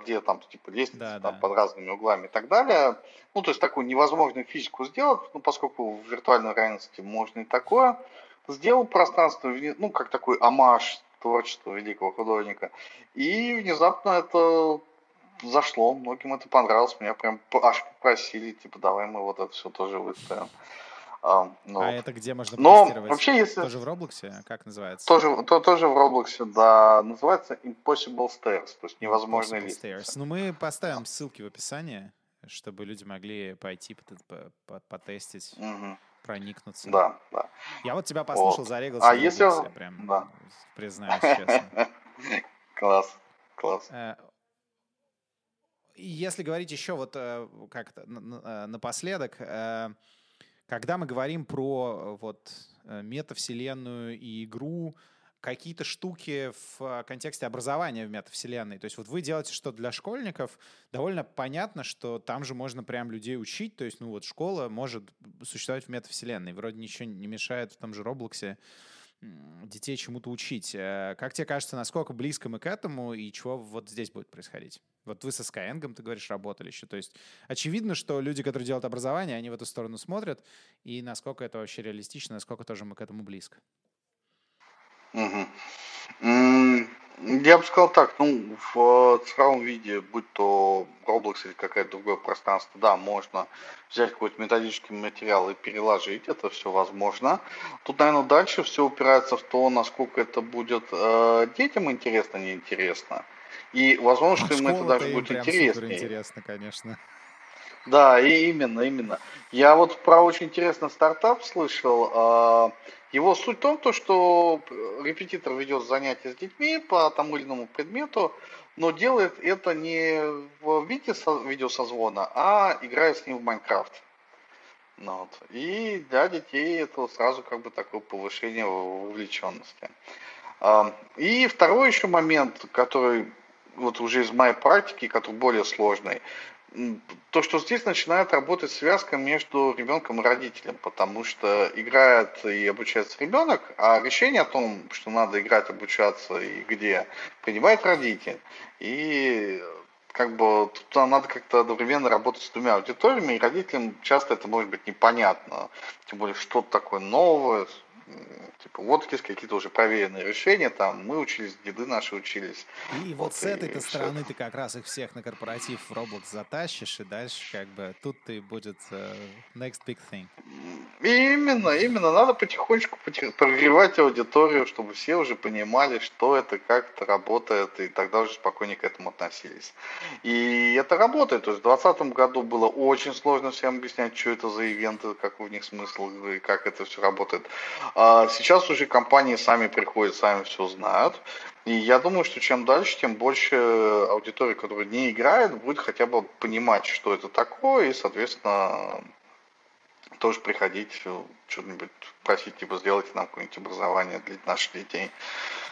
где там типа лестницы под разными углами и так далее. Ну, то есть такую невозможную физику сделать, ну, поскольку в виртуальной реальности можно и такое. Сделал пространство, ну, как такой омаж творчеству великого художника. И внезапно это зашло, многим это понравилось. Меня прям аж попросили, типа, давай мы вот это все тоже выставим. Это где можно протестировать? Вообще, если... Тоже в Роблоксе? Как называется? Тоже в Роблоксе, да. Называется Impossible Stairs, то есть невозможный лист. Ну, мы поставим ссылки в описании, чтобы люди могли пойти потестить, проникнуться. Да. Я вот тебя послушал, зарегался. Я прям признаюсь честно. Класс. Если говорить еще вот как-то напоследок... Когда мы говорим про вот метавселенную и игру, какие-то штуки в контексте образования в метавселенной. То есть вот вы делаете что-то для школьников, довольно понятно, что там же можно прям людей учить. То есть ну вот школа может существовать в метавселенной. Вроде ничего не мешает в том же Роблоксе детей чему-то учить. Как тебе кажется, насколько близко мы к этому и чего вот здесь будет происходить? Вот вы со Skyeng, ты говоришь, работали еще. То есть очевидно, что люди, которые делают образование, они в эту сторону смотрят. И насколько это вообще реалистично, насколько тоже мы к этому близко? Угу. Я бы сказал так, ну, в цифровом виде, будь то Roblox или какое-то другое пространство, да, можно взять какой-то методический материал и переложить, это все возможно. Тут, наверное, дальше все упирается в то, насколько это будет детям интересно, неинтересно. И, возможно, что им это даже будет интереснее. Интересно, конечно. Да, и именно. Я вот про очень интересный стартап слышал. Его суть в том, что репетитор ведет занятия с детьми по тому или иному предмету, но делает это не в виде видеосозвона, а играет с ним в Minecraft. Вот. И для детей это сразу как бы такое повышение вовлеченности. И второй еще момент, который вот уже из моей практики, который более сложный. То, что здесь начинает работать связка между ребенком и родителем, потому что играет и обучается ребенок, а решение о том, что надо играть, обучаться и где, принимает родитель. И как бы тут надо как-то одновременно работать с двумя аудиториями, и родителям часто это может быть непонятно, тем более что-то такое новое. Типа, вот есть какие-то уже проверенные решения, там, мы учились, деды наши учились. И вот с этой-то стороны ты как раз их всех на корпоратив в Roblox затащишь, и дальше как бы тут ты будет next big thing. Именно, надо потихонечку прогревать аудиторию, чтобы все уже понимали, что это, как это работает, и тогда уже спокойнее к этому относились. И это работает, то есть в 2020 году было очень сложно всем объяснять, что это за ивенты, какой в них смысл, и как это все работает. Сейчас уже компании сами приходят, сами все знают. И я думаю, что чем дальше, тем больше аудитория, которая не играет, будет хотя бы понимать, что это такое, и, соответственно, тоже приходить, что-нибудь просить, типа, сделайте нам какое-нибудь образование для наших детей.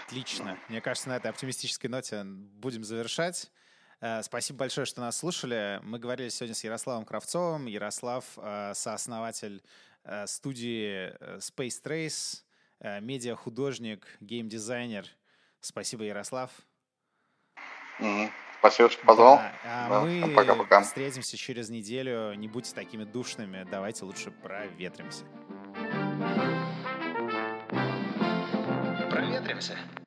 Отлично. Мне кажется, на этой оптимистической ноте будем завершать. Спасибо большое, что нас слушали. Мы говорили сегодня с Ярославом Кравцовым. Ярослав — сооснователь студии Space Trace, медиахудожник, геймдизайнер. Спасибо, Ярослав. Спасибо, что позвал. Да. Мы пока-пока. Встретимся через неделю. Не будьте такими душными. Давайте лучше проветримся. Проветримся.